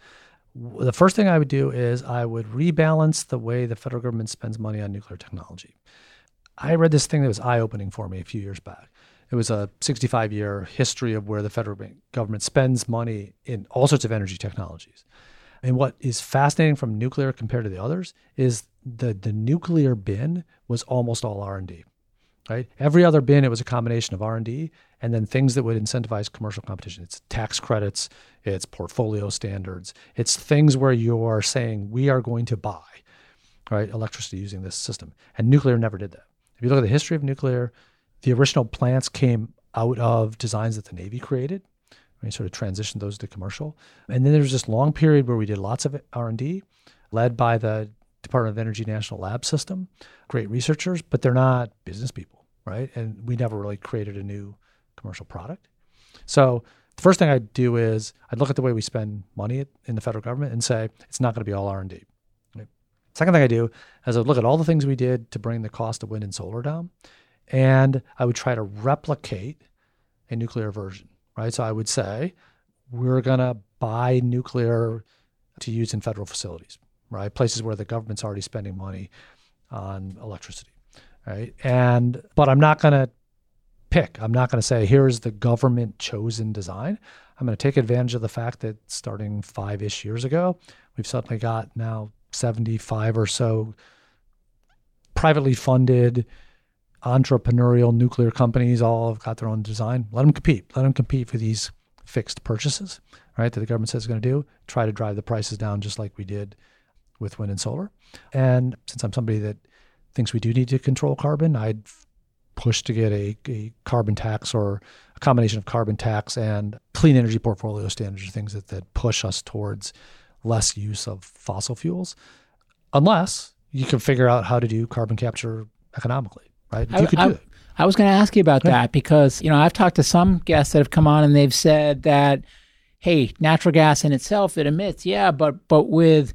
The first thing I would do is I would rebalance the way the federal government spends money on nuclear technology. I read this thing that was eye-opening for me a few years back. It was a sixty-five year history of where the federal government spends money in all sorts of energy technologies. And what is fascinating from nuclear compared to the others is the, the nuclear bin was almost all R and D, right? Every other bin, it was a combination of R and D and then things that would incentivize commercial competition. It's tax credits, it's portfolio standards, it's things where you are saying, we are going to buy, right, electricity using this system. And nuclear never did that. If you look at the history of nuclear, the original plants came out of designs that the Navy created. We sort of transitioned those to commercial. And then there was this long period where we did lots of R and D, led by the Department of Energy National Lab System, great researchers, but they're not business people, right? And we never really created a new commercial product. So the first thing I'd do is I'd look at the way we spend money in the federal government and say, it's not going to be all R and D. Right? Second thing I do is I'd look at all the things we did to bring the cost of wind and solar down, and I would try to replicate a nuclear version, right? So I would say, we're going to buy nuclear to use in federal facilities, right? Places where the government's already spending money on electricity, right? And, but I'm not going to pick. I'm not going to say, here's the government chosen design. I'm going to take advantage of the fact that starting five-ish years ago, we've suddenly got now seventy-five or so privately funded entrepreneurial nuclear companies, all have got their own design. Let them compete. Let them compete for these fixed purchases, right, that the government says it's going to do. Try to drive the prices down just like we did with wind and solar. And since I'm somebody that thinks we do need to control carbon, I'd push to get a, a carbon tax or a combination of carbon tax and clean energy portfolio standards, or things that, that push us towards less use of fossil fuels, unless you can figure out how to do carbon capture economically, right? If I, you could I, do it. I was going to ask you about yeah. that because, you know, I've talked to some guests that have come on and they've said that, hey, natural gas in itself, it emits, yeah, but but with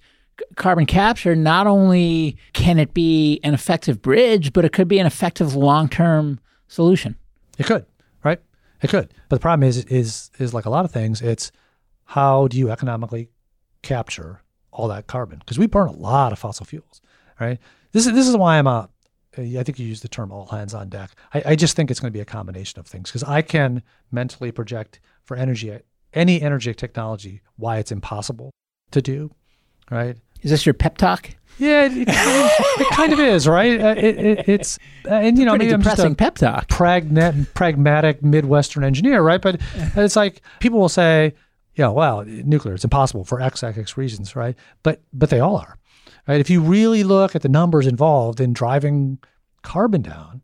carbon capture, not only can it be an effective bridge, but it could be an effective long-term solution. It could, right? It could. But the problem is, is, is like a lot of things, it's how do you economically capture all that carbon? Because we burn a lot of fossil fuels, right? This is, this is why I'm a, I think you used the term all hands on deck. I, I just think it's going to be a combination of things, because I can mentally project for energy, any energy technology, why it's impossible to do, right? Is this your pep talk? Yeah, it, it, it kind of is, right? It, it, it's and it's you know, maybe I'm just a pep talk, pragmatic, pragmatic Midwestern engineer, right? But it's like people will say, "Yeah, well, nuclear, it's impossible for X, X, X reasons," right? But but they all are, right? If you really look at the numbers involved in driving carbon down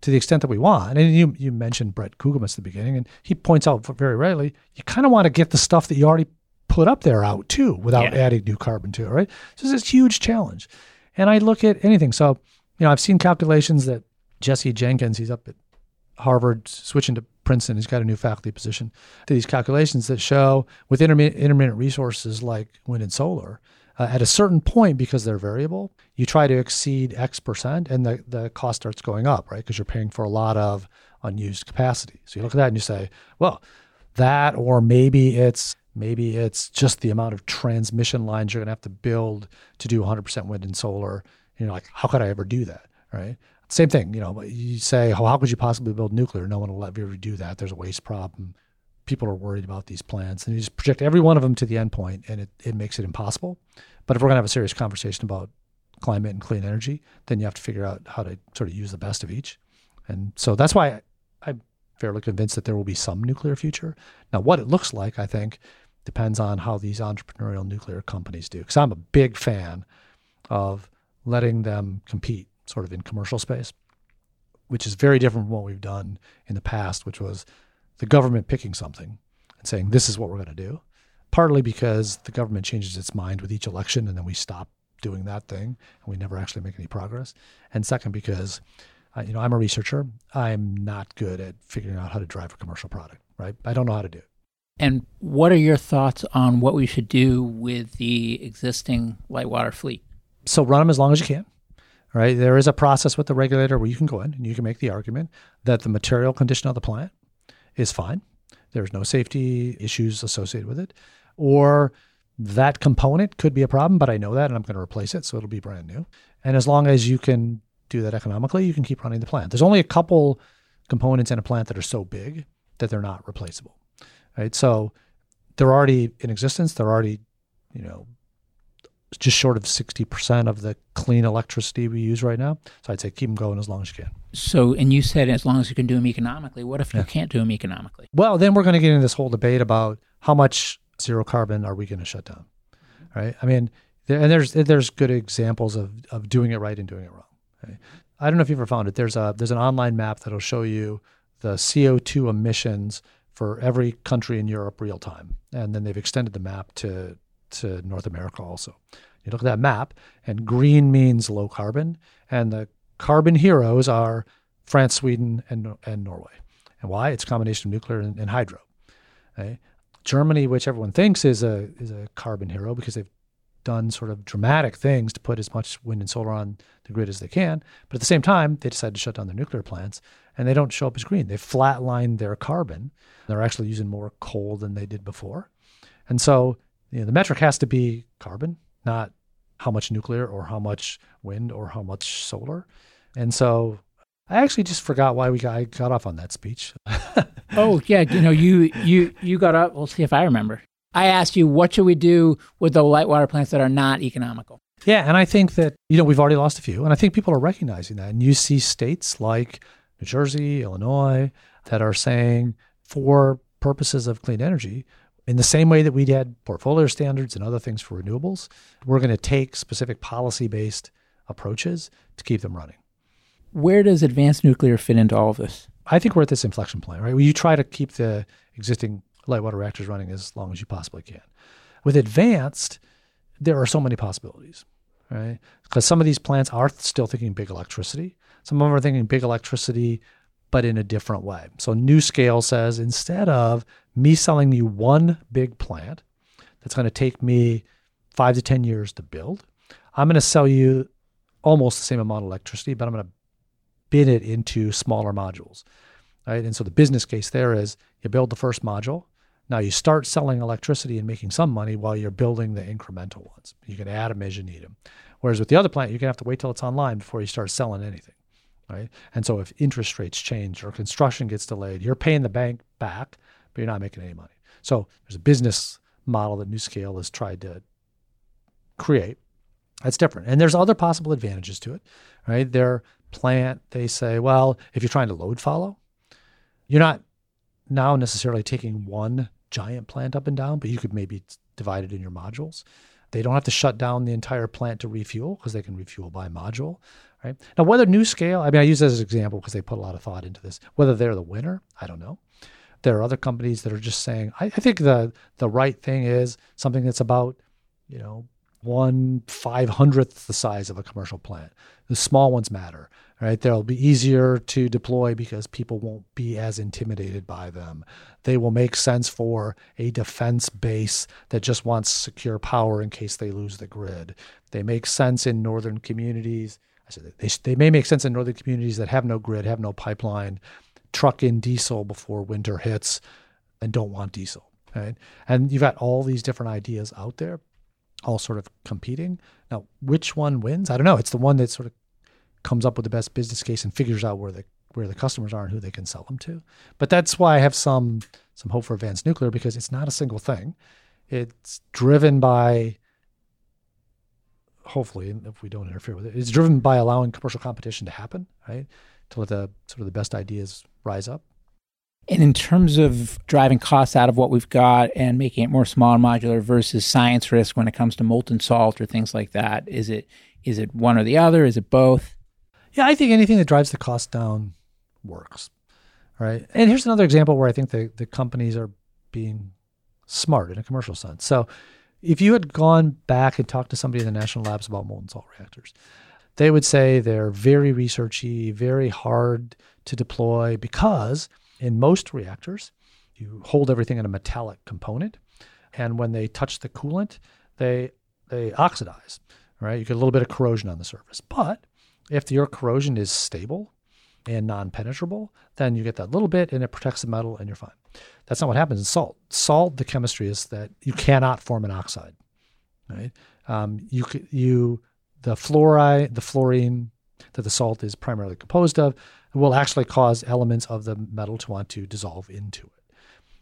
to the extent that we want, and you you mentioned Brett Kugelmass at the beginning, and he points out very rarely, you kind of want to get the stuff that you already put up there out too, without yeah. adding new carbon to it, right? So it's this huge challenge. And I look at anything. So, you know, I've seen calculations that Jesse Jenkins, he's up at Harvard, switching to Princeton, he's got a new faculty position, to these calculations that show with intermittent, intermittent resources like wind and solar, uh, at a certain point, because they're variable, you try to exceed X percent and the, the cost starts going up, right? Because you're paying for a lot of unused capacity. So you look at that and you say, well, that, or maybe it's Maybe it's just the amount of transmission lines you're going to have to build to do one hundred percent wind and solar. You know, like, how could I ever do that, right? Same thing, you know, you say, oh, how could you possibly build nuclear? No one will let you do that. There's a waste problem. People are worried about these plants. And you just project every one of them to the end point, and it, it makes it impossible. But if we're going to have a serious conversation about climate and clean energy, then you have to figure out how to sort of use the best of each. And so that's why I'm fairly convinced that there will be some nuclear future. Now, what it looks like, I think, depends on how these entrepreneurial nuclear companies do. Because I'm a big fan of letting them compete sort of in commercial space, which is very different from what we've done in the past, which was the government picking something and saying, this is what we're going to do. Partly because the government changes its mind with each election and then we stop doing that thing and we never actually make any progress. And second, because uh, you know, I'm a researcher. I'm not good at figuring out how to drive a commercial product, right? I don't know how to do it. And what are your thoughts on what we should do with the existing light water fleet? So run them as long as you can, right? There is a process with the regulator where you can go in and you can make the argument that the material condition of the plant is fine. There's no safety issues associated with it. Or that component could be a problem, but I know that and I'm going to replace it, so it'll be brand new. And as long as you can do that economically, you can keep running the plant. There's only a couple components in a plant that are so big that they're not replaceable. Right, so they're already in existence. They're already, you know, just short of sixty percent of the clean electricity we use right now. So I'd say keep them going as long as you can. So, and you said as long as you can do them economically. What if yeah. you can't do them economically? Well, then we're going to get into this whole debate about how much zero carbon are we going to shut down, right? I mean, there, and there's there's good examples of of doing it right and doing it wrong. Right? I don't know if you ever found it. There's a there's an online map that'll show you the C O two emissions for every country in Europe real time. And then they've extended the map to, to North America also. You look at that map, and green means low carbon, and the carbon heroes are France, Sweden, and and Norway. And why? It's a combination of nuclear and, and hydro. Right? Germany, which everyone thinks is a is a carbon hero because they've done sort of dramatic things to put as much wind and solar on the grid as they can. But at the same time, they decide to shut down their nuclear plants and they don't show up as green. They flatlined their carbon. They're actually using more coal than they did before. And so, you know, the metric has to be carbon, not how much nuclear or how much wind or how much solar. And so I actually just forgot why we got, I got off on that speech. Oh, yeah. You know, you, you, you got up. We'll see if I remember. I asked you, what should we do with the light water plants that are not economical? Yeah, and I think that, you know, we've already lost a few, and I think people are recognizing that. And you see states like New Jersey, Illinois, that are saying for purposes of clean energy, in the same way that we had portfolio standards and other things for renewables, we're going to take specific policy-based approaches to keep them running. Where does advanced nuclear fit into all of this? I think we're at this inflection point, right? Where you try to keep the existing light water reactors running as long as you possibly can. With advanced, there are so many possibilities, right? Because some of these plants are still thinking big electricity. Some of them are thinking big electricity, but in a different way. So NuScale says, instead of me selling you one big plant that's going to take me five to ten years to build, I'm going to sell you almost the same amount of electricity, but I'm going to bid it into smaller modules, right? And so the business case there is you build the first module. Now you start selling electricity and making some money while you're building the incremental ones. You can add them as you need them. Whereas with the other plant, you're going to have to wait till it's online before you start selling anything, right? And so if interest rates change or construction gets delayed, you're paying the bank back, but you're not making any money. So there's a business model that NuScale has tried to create that's different. And there's other possible advantages to it, right? Their plant, they say, well, if you're trying to load follow, you're not now necessarily taking one giant plant up and down, but you could maybe divide it in your modules. They don't have to shut down the entire plant to refuel because they can refuel by module, right? Now, whether NuScale, I mean, I use that as an example because they put a lot of thought into this. Whether they're the winner, I don't know. There are other companies that are just saying, I, I think the the right thing is something that's about, you know, one five hundredth the size of a commercial plant. The small ones matter, right? They'll be easier to deploy because people won't be as intimidated by them. They will make sense for a defense base that just wants secure power in case they lose the grid. They make sense in northern communities. I said they, they may make sense in northern communities that have no grid, have no pipeline, truck in diesel before winter hits, and don't want diesel, right? And you've got all these different ideas out there, all sort of competing. Now, which one wins? I don't know. It's the one that sort of comes up with the best business case and figures out where the where the customers are and who they can sell them to. But that's why I have some some hope for advanced nuclear, because it's not a single thing. It's driven by, hopefully, and if we don't interfere with it, it's driven by allowing commercial competition to happen, right? To let the sort of the best ideas rise up. And in terms of driving costs out of what we've got and making it more small and modular versus science risk when it comes to molten salt or things like that, is it is it one or the other? Is it both? Yeah, I think anything that drives the cost down works, right? And here's another example where I think the, the companies are being smart in a commercial sense. So if you had gone back and talked to somebody in the national labs about molten salt reactors, they would say they're very researchy, very hard to deploy because in most reactors, you hold everything in a metallic component, and when they touch the coolant, they they oxidize, right? You get a little bit of corrosion on the surface. But if your corrosion is stable and non-penetrable, then you get that little bit, and it protects the metal, and you're fine. That's not what happens in salt. Salt, the chemistry is that you cannot form an oxide, right? Um, you you the fluoride, the fluorine that the salt is primarily composed of, will actually cause elements of the metal to want to dissolve into it.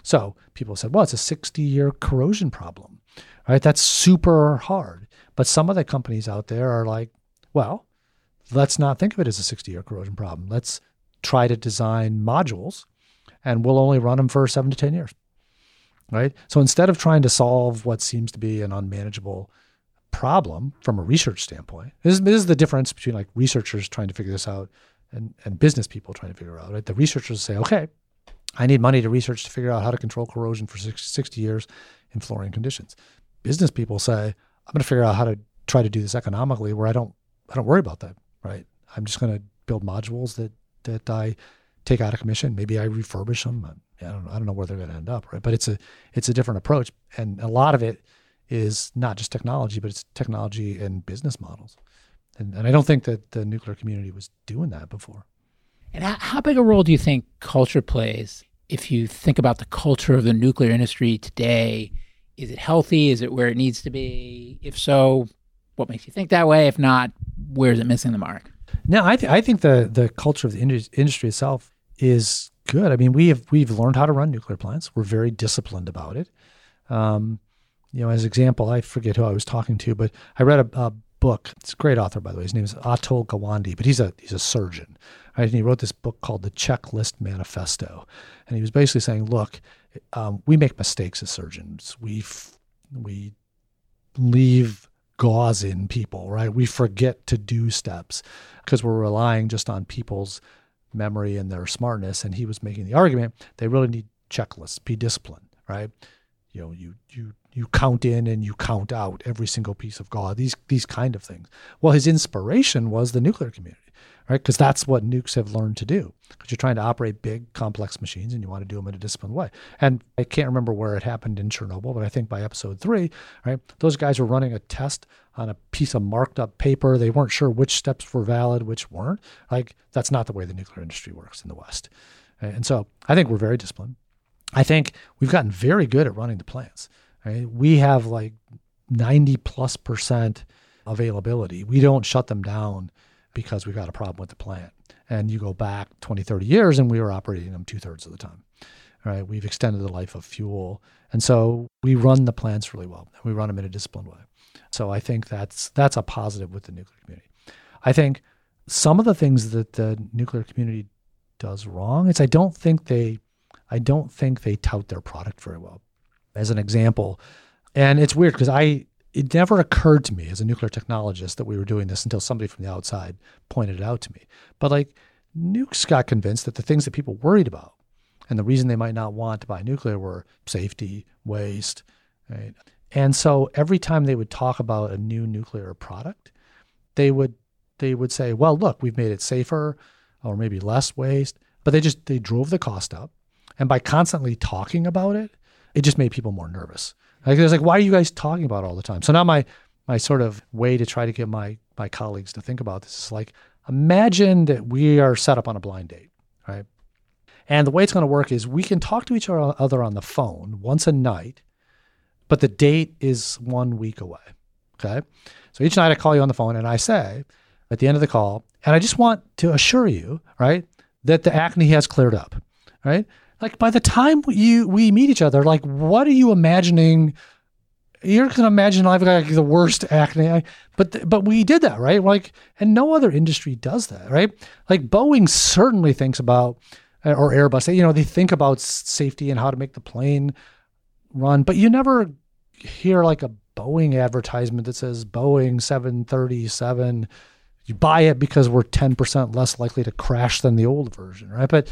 So people said, well, it's a sixty-year corrosion problem, right? That's super hard. But some of the companies out there are like, well, let's not think of it as a sixty-year corrosion problem. Let's try to design modules, and we'll only run them for seven to ten years, right? So instead of trying to solve what seems to be an unmanageable problem from a research standpoint, this is, this is the difference between like researchers trying to figure this out And, and business people trying to figure out, right? The researchers say, okay, I need money to research to figure out how to control corrosion for sixty years in fluorine conditions. Business people say, I'm going to figure out how to try to do this economically where I don't I don't worry about that, right? I'm just going to build modules that that I take out of commission. Maybe I refurbish them. I don't know, I don't know where they're going to end up, right? But it's a it's a different approach, and a lot of it is not just technology, but it's technology and business models. And, and I don't think that the nuclear community was doing that before. And how, how big a role do you think culture plays? If you think about the culture of the nuclear industry today, is it healthy? Is it where it needs to be? If so, what makes you think that way? If not, where is it missing the mark? No, I, th- I think the the culture of the ind- industry itself is good. I mean, we have we've learned how to run nuclear plants. We're very disciplined about it. Um, you know, as an example, I forget who I was talking to, but I read a, a book. It's a great author, by the way. His name is Atul Gawande, but he's a he's a surgeon. Right? And he wrote this book called The Checklist Manifesto. And he was basically saying, look, um, we make mistakes as surgeons. We we leave gauze in people, right? We forget to do steps because we're relying just on people's memory and their smartness. And he was making the argument they really need checklists, be disciplined, right? You know, you you you count in and you count out every single piece of God, these these kind of things. Well, his inspiration was the nuclear community, right? Because that's what nukes have learned to do. Because you're trying to operate big, complex machines and you want to do them in a disciplined way. And I can't remember where it happened in Chernobyl, but I think by episode three, right, those guys were running a test on a piece of marked up paper. They weren't sure which steps were valid, which weren't. Like, that's not the way the nuclear industry works in the West. And so I think we're very disciplined. I think we've gotten very good at running the plants. Right? We have like ninety plus percent availability. We don't shut them down because we've got a problem with the plant. And you go back twenty, thirty years and we were operating them two thirds of the time. Right? We've extended the life of fuel. And so we run the plants really well. We run them in a disciplined way. So I think that's that's a positive with the nuclear community. I think some of the things that the nuclear community does wrong is I don't think they I don't think they tout their product very well. As an example, and it's weird because I it never occurred to me as a nuclear technologist that we were doing this until somebody from the outside pointed it out to me. But like nukes got convinced that the things that people worried about and the reason they might not want to buy nuclear were safety, waste, right? And so every time they would talk about a new nuclear product, they would they would say, well, look, we've made it safer or maybe less waste, but they just they drove the cost up. And by constantly talking about it, it just made people more nervous. Like, it was like, why are you guys talking about it all the time? So now my my sort of way to try to get my my colleagues to think about this is like, imagine that we are set up on a blind date, right? And the way it's going to work is we can talk to each other on the phone once a night, but the date is one week away, okay? So each night I call you on the phone and I say, at the end of the call, and I just want to assure you, right, that the acne has cleared up, right? Like by the time you we meet each other, like what are you imagining? You're gonna imagine I've got like the worst acne, but but we did that, right? Like, and no other industry does that, right? Like Boeing certainly thinks about, or Airbus, you know, they think about safety and how to make the plane run, but you never hear like a Boeing advertisement that says Boeing seven thirty-seven, you buy it because we're ten percent less likely to crash than the old version, right? But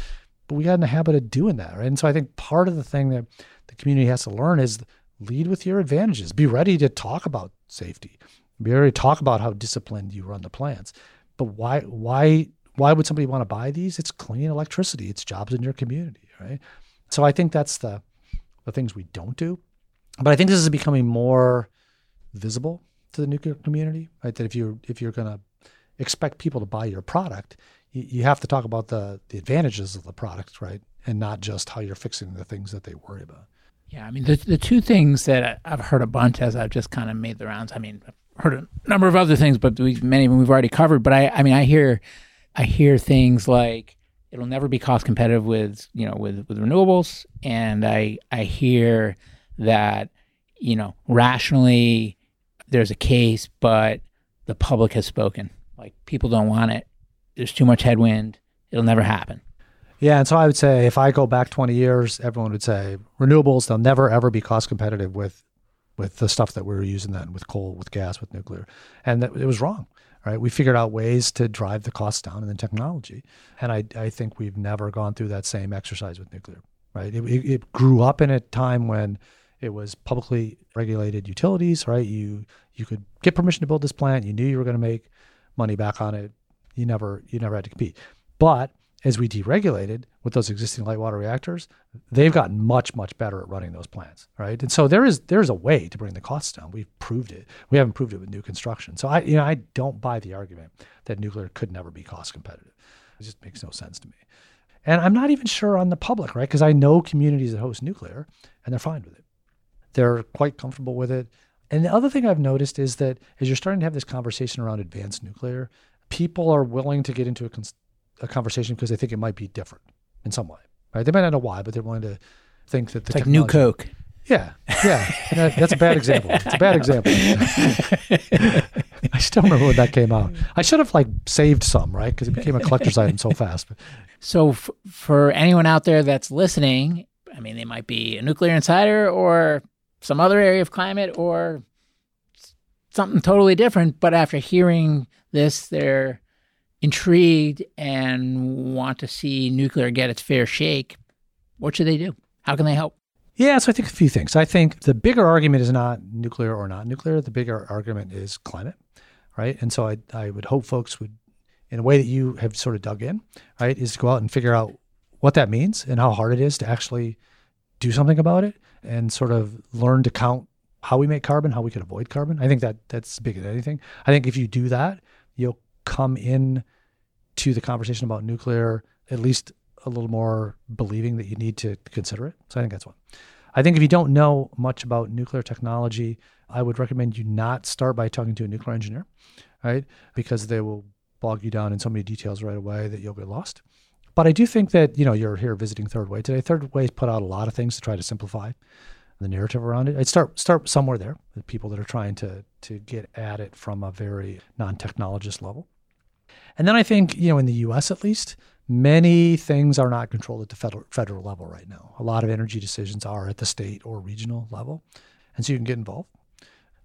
But we got in the habit of doing that, right? And so I think part of the thing that the community has to learn is lead with your advantages. Be ready to talk about safety. Be ready to talk about how disciplined you run the plants. But why why, why would somebody want to buy these? It's clean electricity. It's jobs in your community, right? So I think that's the, the things we don't do. But I think this is becoming more visible to the nuclear community, right? That if you're, if you're going to expect people to buy your product, you have to talk about the, the advantages of the product, right? And not just how you're fixing the things that they worry about. Yeah, I mean, the the two things that I've heard a bunch as I've just kind of made the rounds. I mean, I've heard a number of other things, but we've, many of them we've already covered. But I, I mean, I hear, I hear things like it'll never be cost competitive with you know with, with renewables, and I I hear that you know rationally there's a case, but the public has spoken. Like people don't want it. There's too much headwind. It'll never happen. Yeah. And so I would say if I go back twenty years, everyone would say renewables, they'll never, ever be cost competitive with with the stuff that we were using then, with coal, with gas, with nuclear. And that, it was wrong, right? We figured out ways to drive the costs down in the technology. And I, I think we've never gone through that same exercise with nuclear, right? It, it, it grew up in a time when it was publicly regulated utilities, right? You, you could get permission to build this plant. You knew you were going to make money back on it. You never, you never had to compete, but as we deregulated with those existing light water reactors, they've gotten much, much better at running those plants, right? And so there is there is a way to bring the costs down. We've proved it. We haven't proved it with new construction. So I, you know, I don't buy the argument that nuclear could never be cost competitive. It just makes no sense to me. And I'm not even sure on the public, right? Because I know communities that host nuclear, and they're fine with it. They're quite comfortable with it. And the other thing I've noticed is that as you're starting to have this conversation around advanced nuclear, people are willing to get into a, cons- a conversation because they think it might be different in some way, right? They might not know why, but they're willing to think that the it's like new Coke. Yeah, yeah. That's a bad example. It's a bad I example. I still remember when that came out. I should have like saved some, right? Because it became a collector's item so fast. So f- for anyone out there that's listening, I mean, they might be a nuclear insider or some other area of climate or something totally different. But after hearing this, they're intrigued and want to see nuclear get its fair shake. What should they do? How can they help? Yeah, so I think a few things. I think the bigger argument is not nuclear or not nuclear. The bigger argument is climate, right? And so I, I would hope folks would, in a way that you have sort of dug in, right, is to go out and figure out what that means and how hard it is to actually do something about it and sort of learn to count how we make carbon, how we could avoid carbon. I think that that's big as anything. I think if you do that, you'll come in to the conversation about nuclear at least a little more believing that you need to consider it. So I think that's one. I think if you don't know much about nuclear technology, I would recommend you not start by talking to a nuclear engineer, right? Because they will bog you down in so many details right away that you'll get lost. But I do think that, you know, you're here visiting Third Way today. Third Way's put out a lot of things to try to simplify the narrative around it. I'd start start somewhere there with people that are trying to to get at it from a very non-technologist level. And then I think, you know, in the U S at least, many things are not controlled at the federal, federal level right now. A lot of energy decisions are at the state or regional level. And so you can get involved.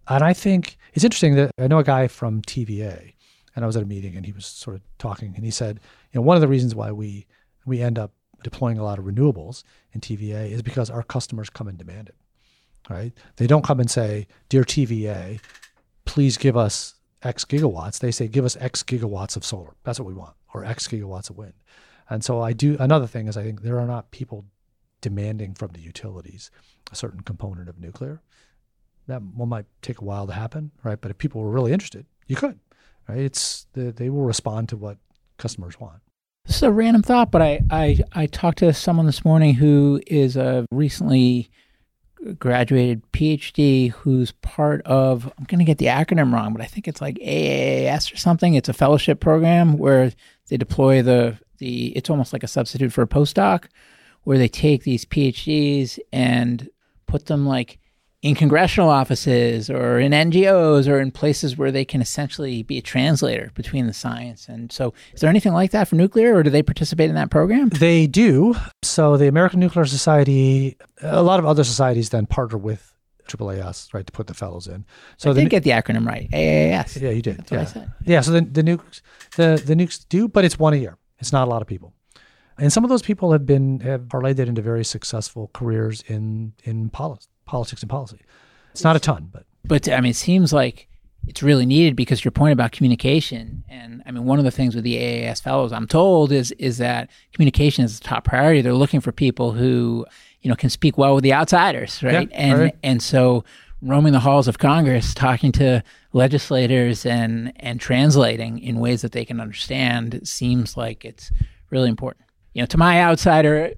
And I think it's interesting that I know a guy from T V A, and I was at a meeting and he was sort of talking and he said, you know, one of the reasons why we we end up deploying a lot of renewables in T V A is because our customers come and demand it, right? They don't come and say, dear T V A, please give us X gigawatts. They say, give us X gigawatts of solar. That's what we want, or X gigawatts of wind. And so I do, another thing is I think there are not people demanding from the utilities a certain component of nuclear. That one might take a while to happen, right? But if people were really interested, you could, right? It's, the, they will respond to what customers want. This is a random thought, but I, I, I talked to someone this morning who is a recently graduated PhD who's part of, I'm going to get the acronym wrong, but I think it's like A A A S or something. It's a fellowship program where they deploy the, the it's almost like a substitute for a postdoc, where they take these PhDs and put them like in congressional offices or in N G Os or in places where they can essentially be a translator between the science. And so is there anything like that for nuclear, or do they participate in that program? They do. So the American Nuclear Society, a lot of other societies then partner with A A A S, right, to put the fellows in. So I did get the acronym right, A A A S. Yeah, you did. That's yeah. what I said. Yeah, so the, the, nukes, the, the nukes do, but it's one a year. It's not a lot of people. And some of those people have been, have parlayed it into very successful careers in, in policy. Politics and policy. It's not a ton, but. But I mean, it seems like it's really needed because your point about communication. And I mean, one of the things with the A A S fellows, I'm told, is is that communication is the top priority. They're looking for people who, you know, can speak well with the outsiders, right? Yeah, and right. and so roaming the halls of Congress, talking to legislators and and translating in ways that they can understand, it seems like it's really important. You know, to my outsider,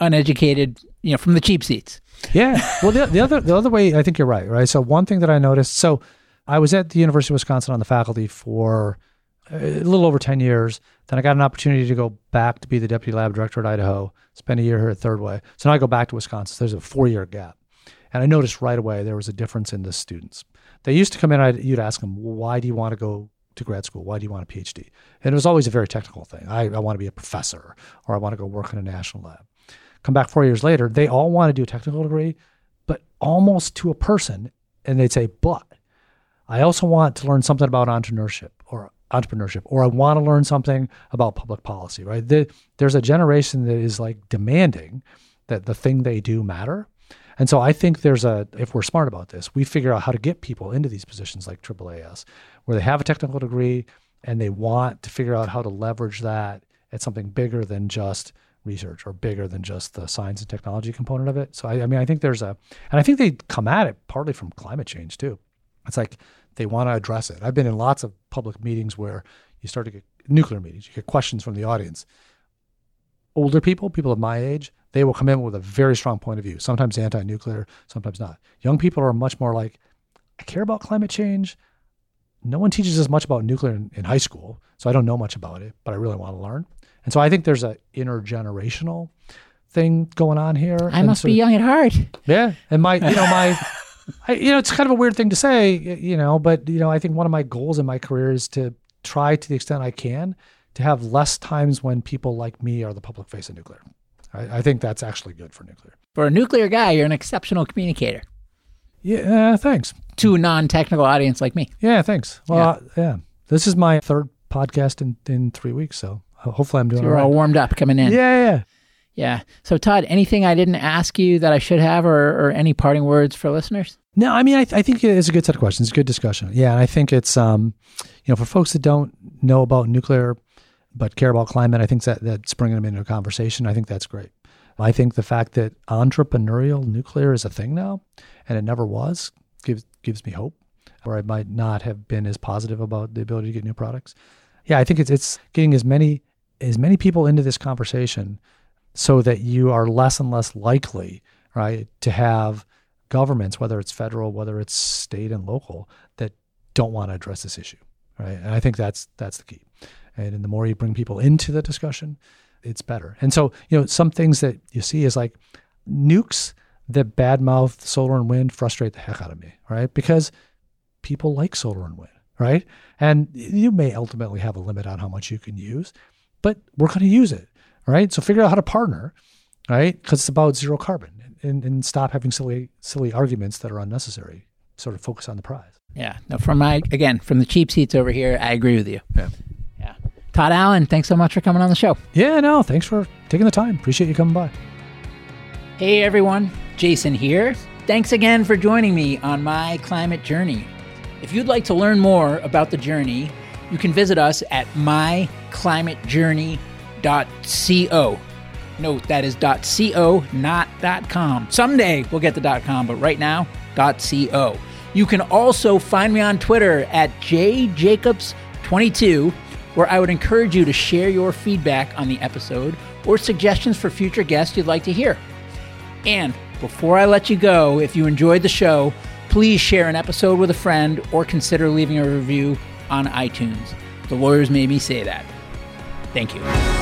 uneducated, you know, from the cheap seats. Yeah. Well, the, the other the other way, I think you're right, right? So one thing that I noticed, so I was at the University of Wisconsin on the faculty for a little over ten years. Then I got an opportunity to go back to be the deputy lab director at Idaho, spend a year here at Third Way. So now I go back to Wisconsin. So there's a four-year gap. And I noticed right away there was a difference in the students. They used to come in, I'd, you'd ask them, why do you want to go to grad school? Why do you want a PhD? And it was always a very technical thing. I, I want to be a professor, or I want to go work in a national lab. Come back four years later, they all want to do a technical degree, but almost to a person. And they'd say, but I also want to learn something about entrepreneurship or entrepreneurship, or I want to learn something about public policy, right? The, there's a generation that is like demanding that the thing they do matter. And so I think there's a, if we're smart about this, we figure out how to get people into these positions like A A A S, where they have a technical degree and they want to figure out how to leverage that at something bigger than just research or bigger than just the science and technology component of it. So, I, I mean, I think there's a, and I think they come at it partly from climate change too. It's like they want to address it. I've been in lots of public meetings where you start to get nuclear meetings, you get questions from the audience. Older people, people of my age, they will come in with a very strong point of view, sometimes anti-nuclear, sometimes not. Young people are much more like, I care about climate change. No one teaches us much about nuclear in, in high school, so I don't know much about it, but I really want to learn. And so I think there's an intergenerational thing going on here. I and must so, be young at heart. Yeah. And my, you know, my, I, you know, it's kind of a weird thing to say, you know, but, you know, I think one of my goals in my career is to try to the extent I can to have less times when people like me are the public face of nuclear. I, I think that's actually good for nuclear. For a nuclear guy, you're an exceptional communicator. Yeah, uh, thanks. To a non-technical audience like me. Yeah, thanks. Well, yeah. I, yeah. This is my third podcast in, in three weeks, so hopefully I'm doing so all right. You're all warmed up coming in. Yeah, yeah. Yeah. So, Todd, anything I didn't ask you that I should have, or, or any parting words for listeners? No, I mean, I, th- I think it's a good set of questions. It's a good discussion. Yeah, and I think it's, um, you know, for folks that don't know about nuclear but care about climate, I think that that's bringing them into a conversation. I think that's great. I think the fact that entrepreneurial nuclear is a thing now, and it never was, gives gives me hope, or I might not have been as positive about the ability to get new products. Yeah, I think it's it's getting as many as many people into this conversation so that you are less and less likely, right, to have governments, whether it's federal, whether it's state and local, that don't want to address this issue, right? And I think that's that's the key. And, and the more you bring people into the discussion, it's better. And so, you know, some things that you see is like nukes that badmouth solar and wind frustrate the heck out of me, right? Because people like solar and wind, right? And you may ultimately have a limit on how much you can use, but we're going to use it, right? So figure out how to partner, right? Because it's about zero carbon, and, and stop having silly, silly arguments that are unnecessary. Sort of focus on the prize. Yeah. No, from my, again, from the cheap seats over here, I agree with you. Yeah. Yeah. Todd Allen, thanks so much for coming on the show. Yeah, no, thanks for taking the time. Appreciate you coming by. Hey, everyone. Jason here. Thanks again for joining me on My Climate Journey. If you'd like to learn more about the journey, you can visit us at my climate journey dot co. Note that is .co, not .com. Someday we'll get the .com, but right now, .co. You can also find me on Twitter at j jacobs twenty-two, where I would encourage you to share your feedback on the episode or suggestions for future guests you'd like to hear. And before I let you go, if you enjoyed the show, please share an episode with a friend or consider leaving a review on iTunes. The lawyers made me say that. Thank you.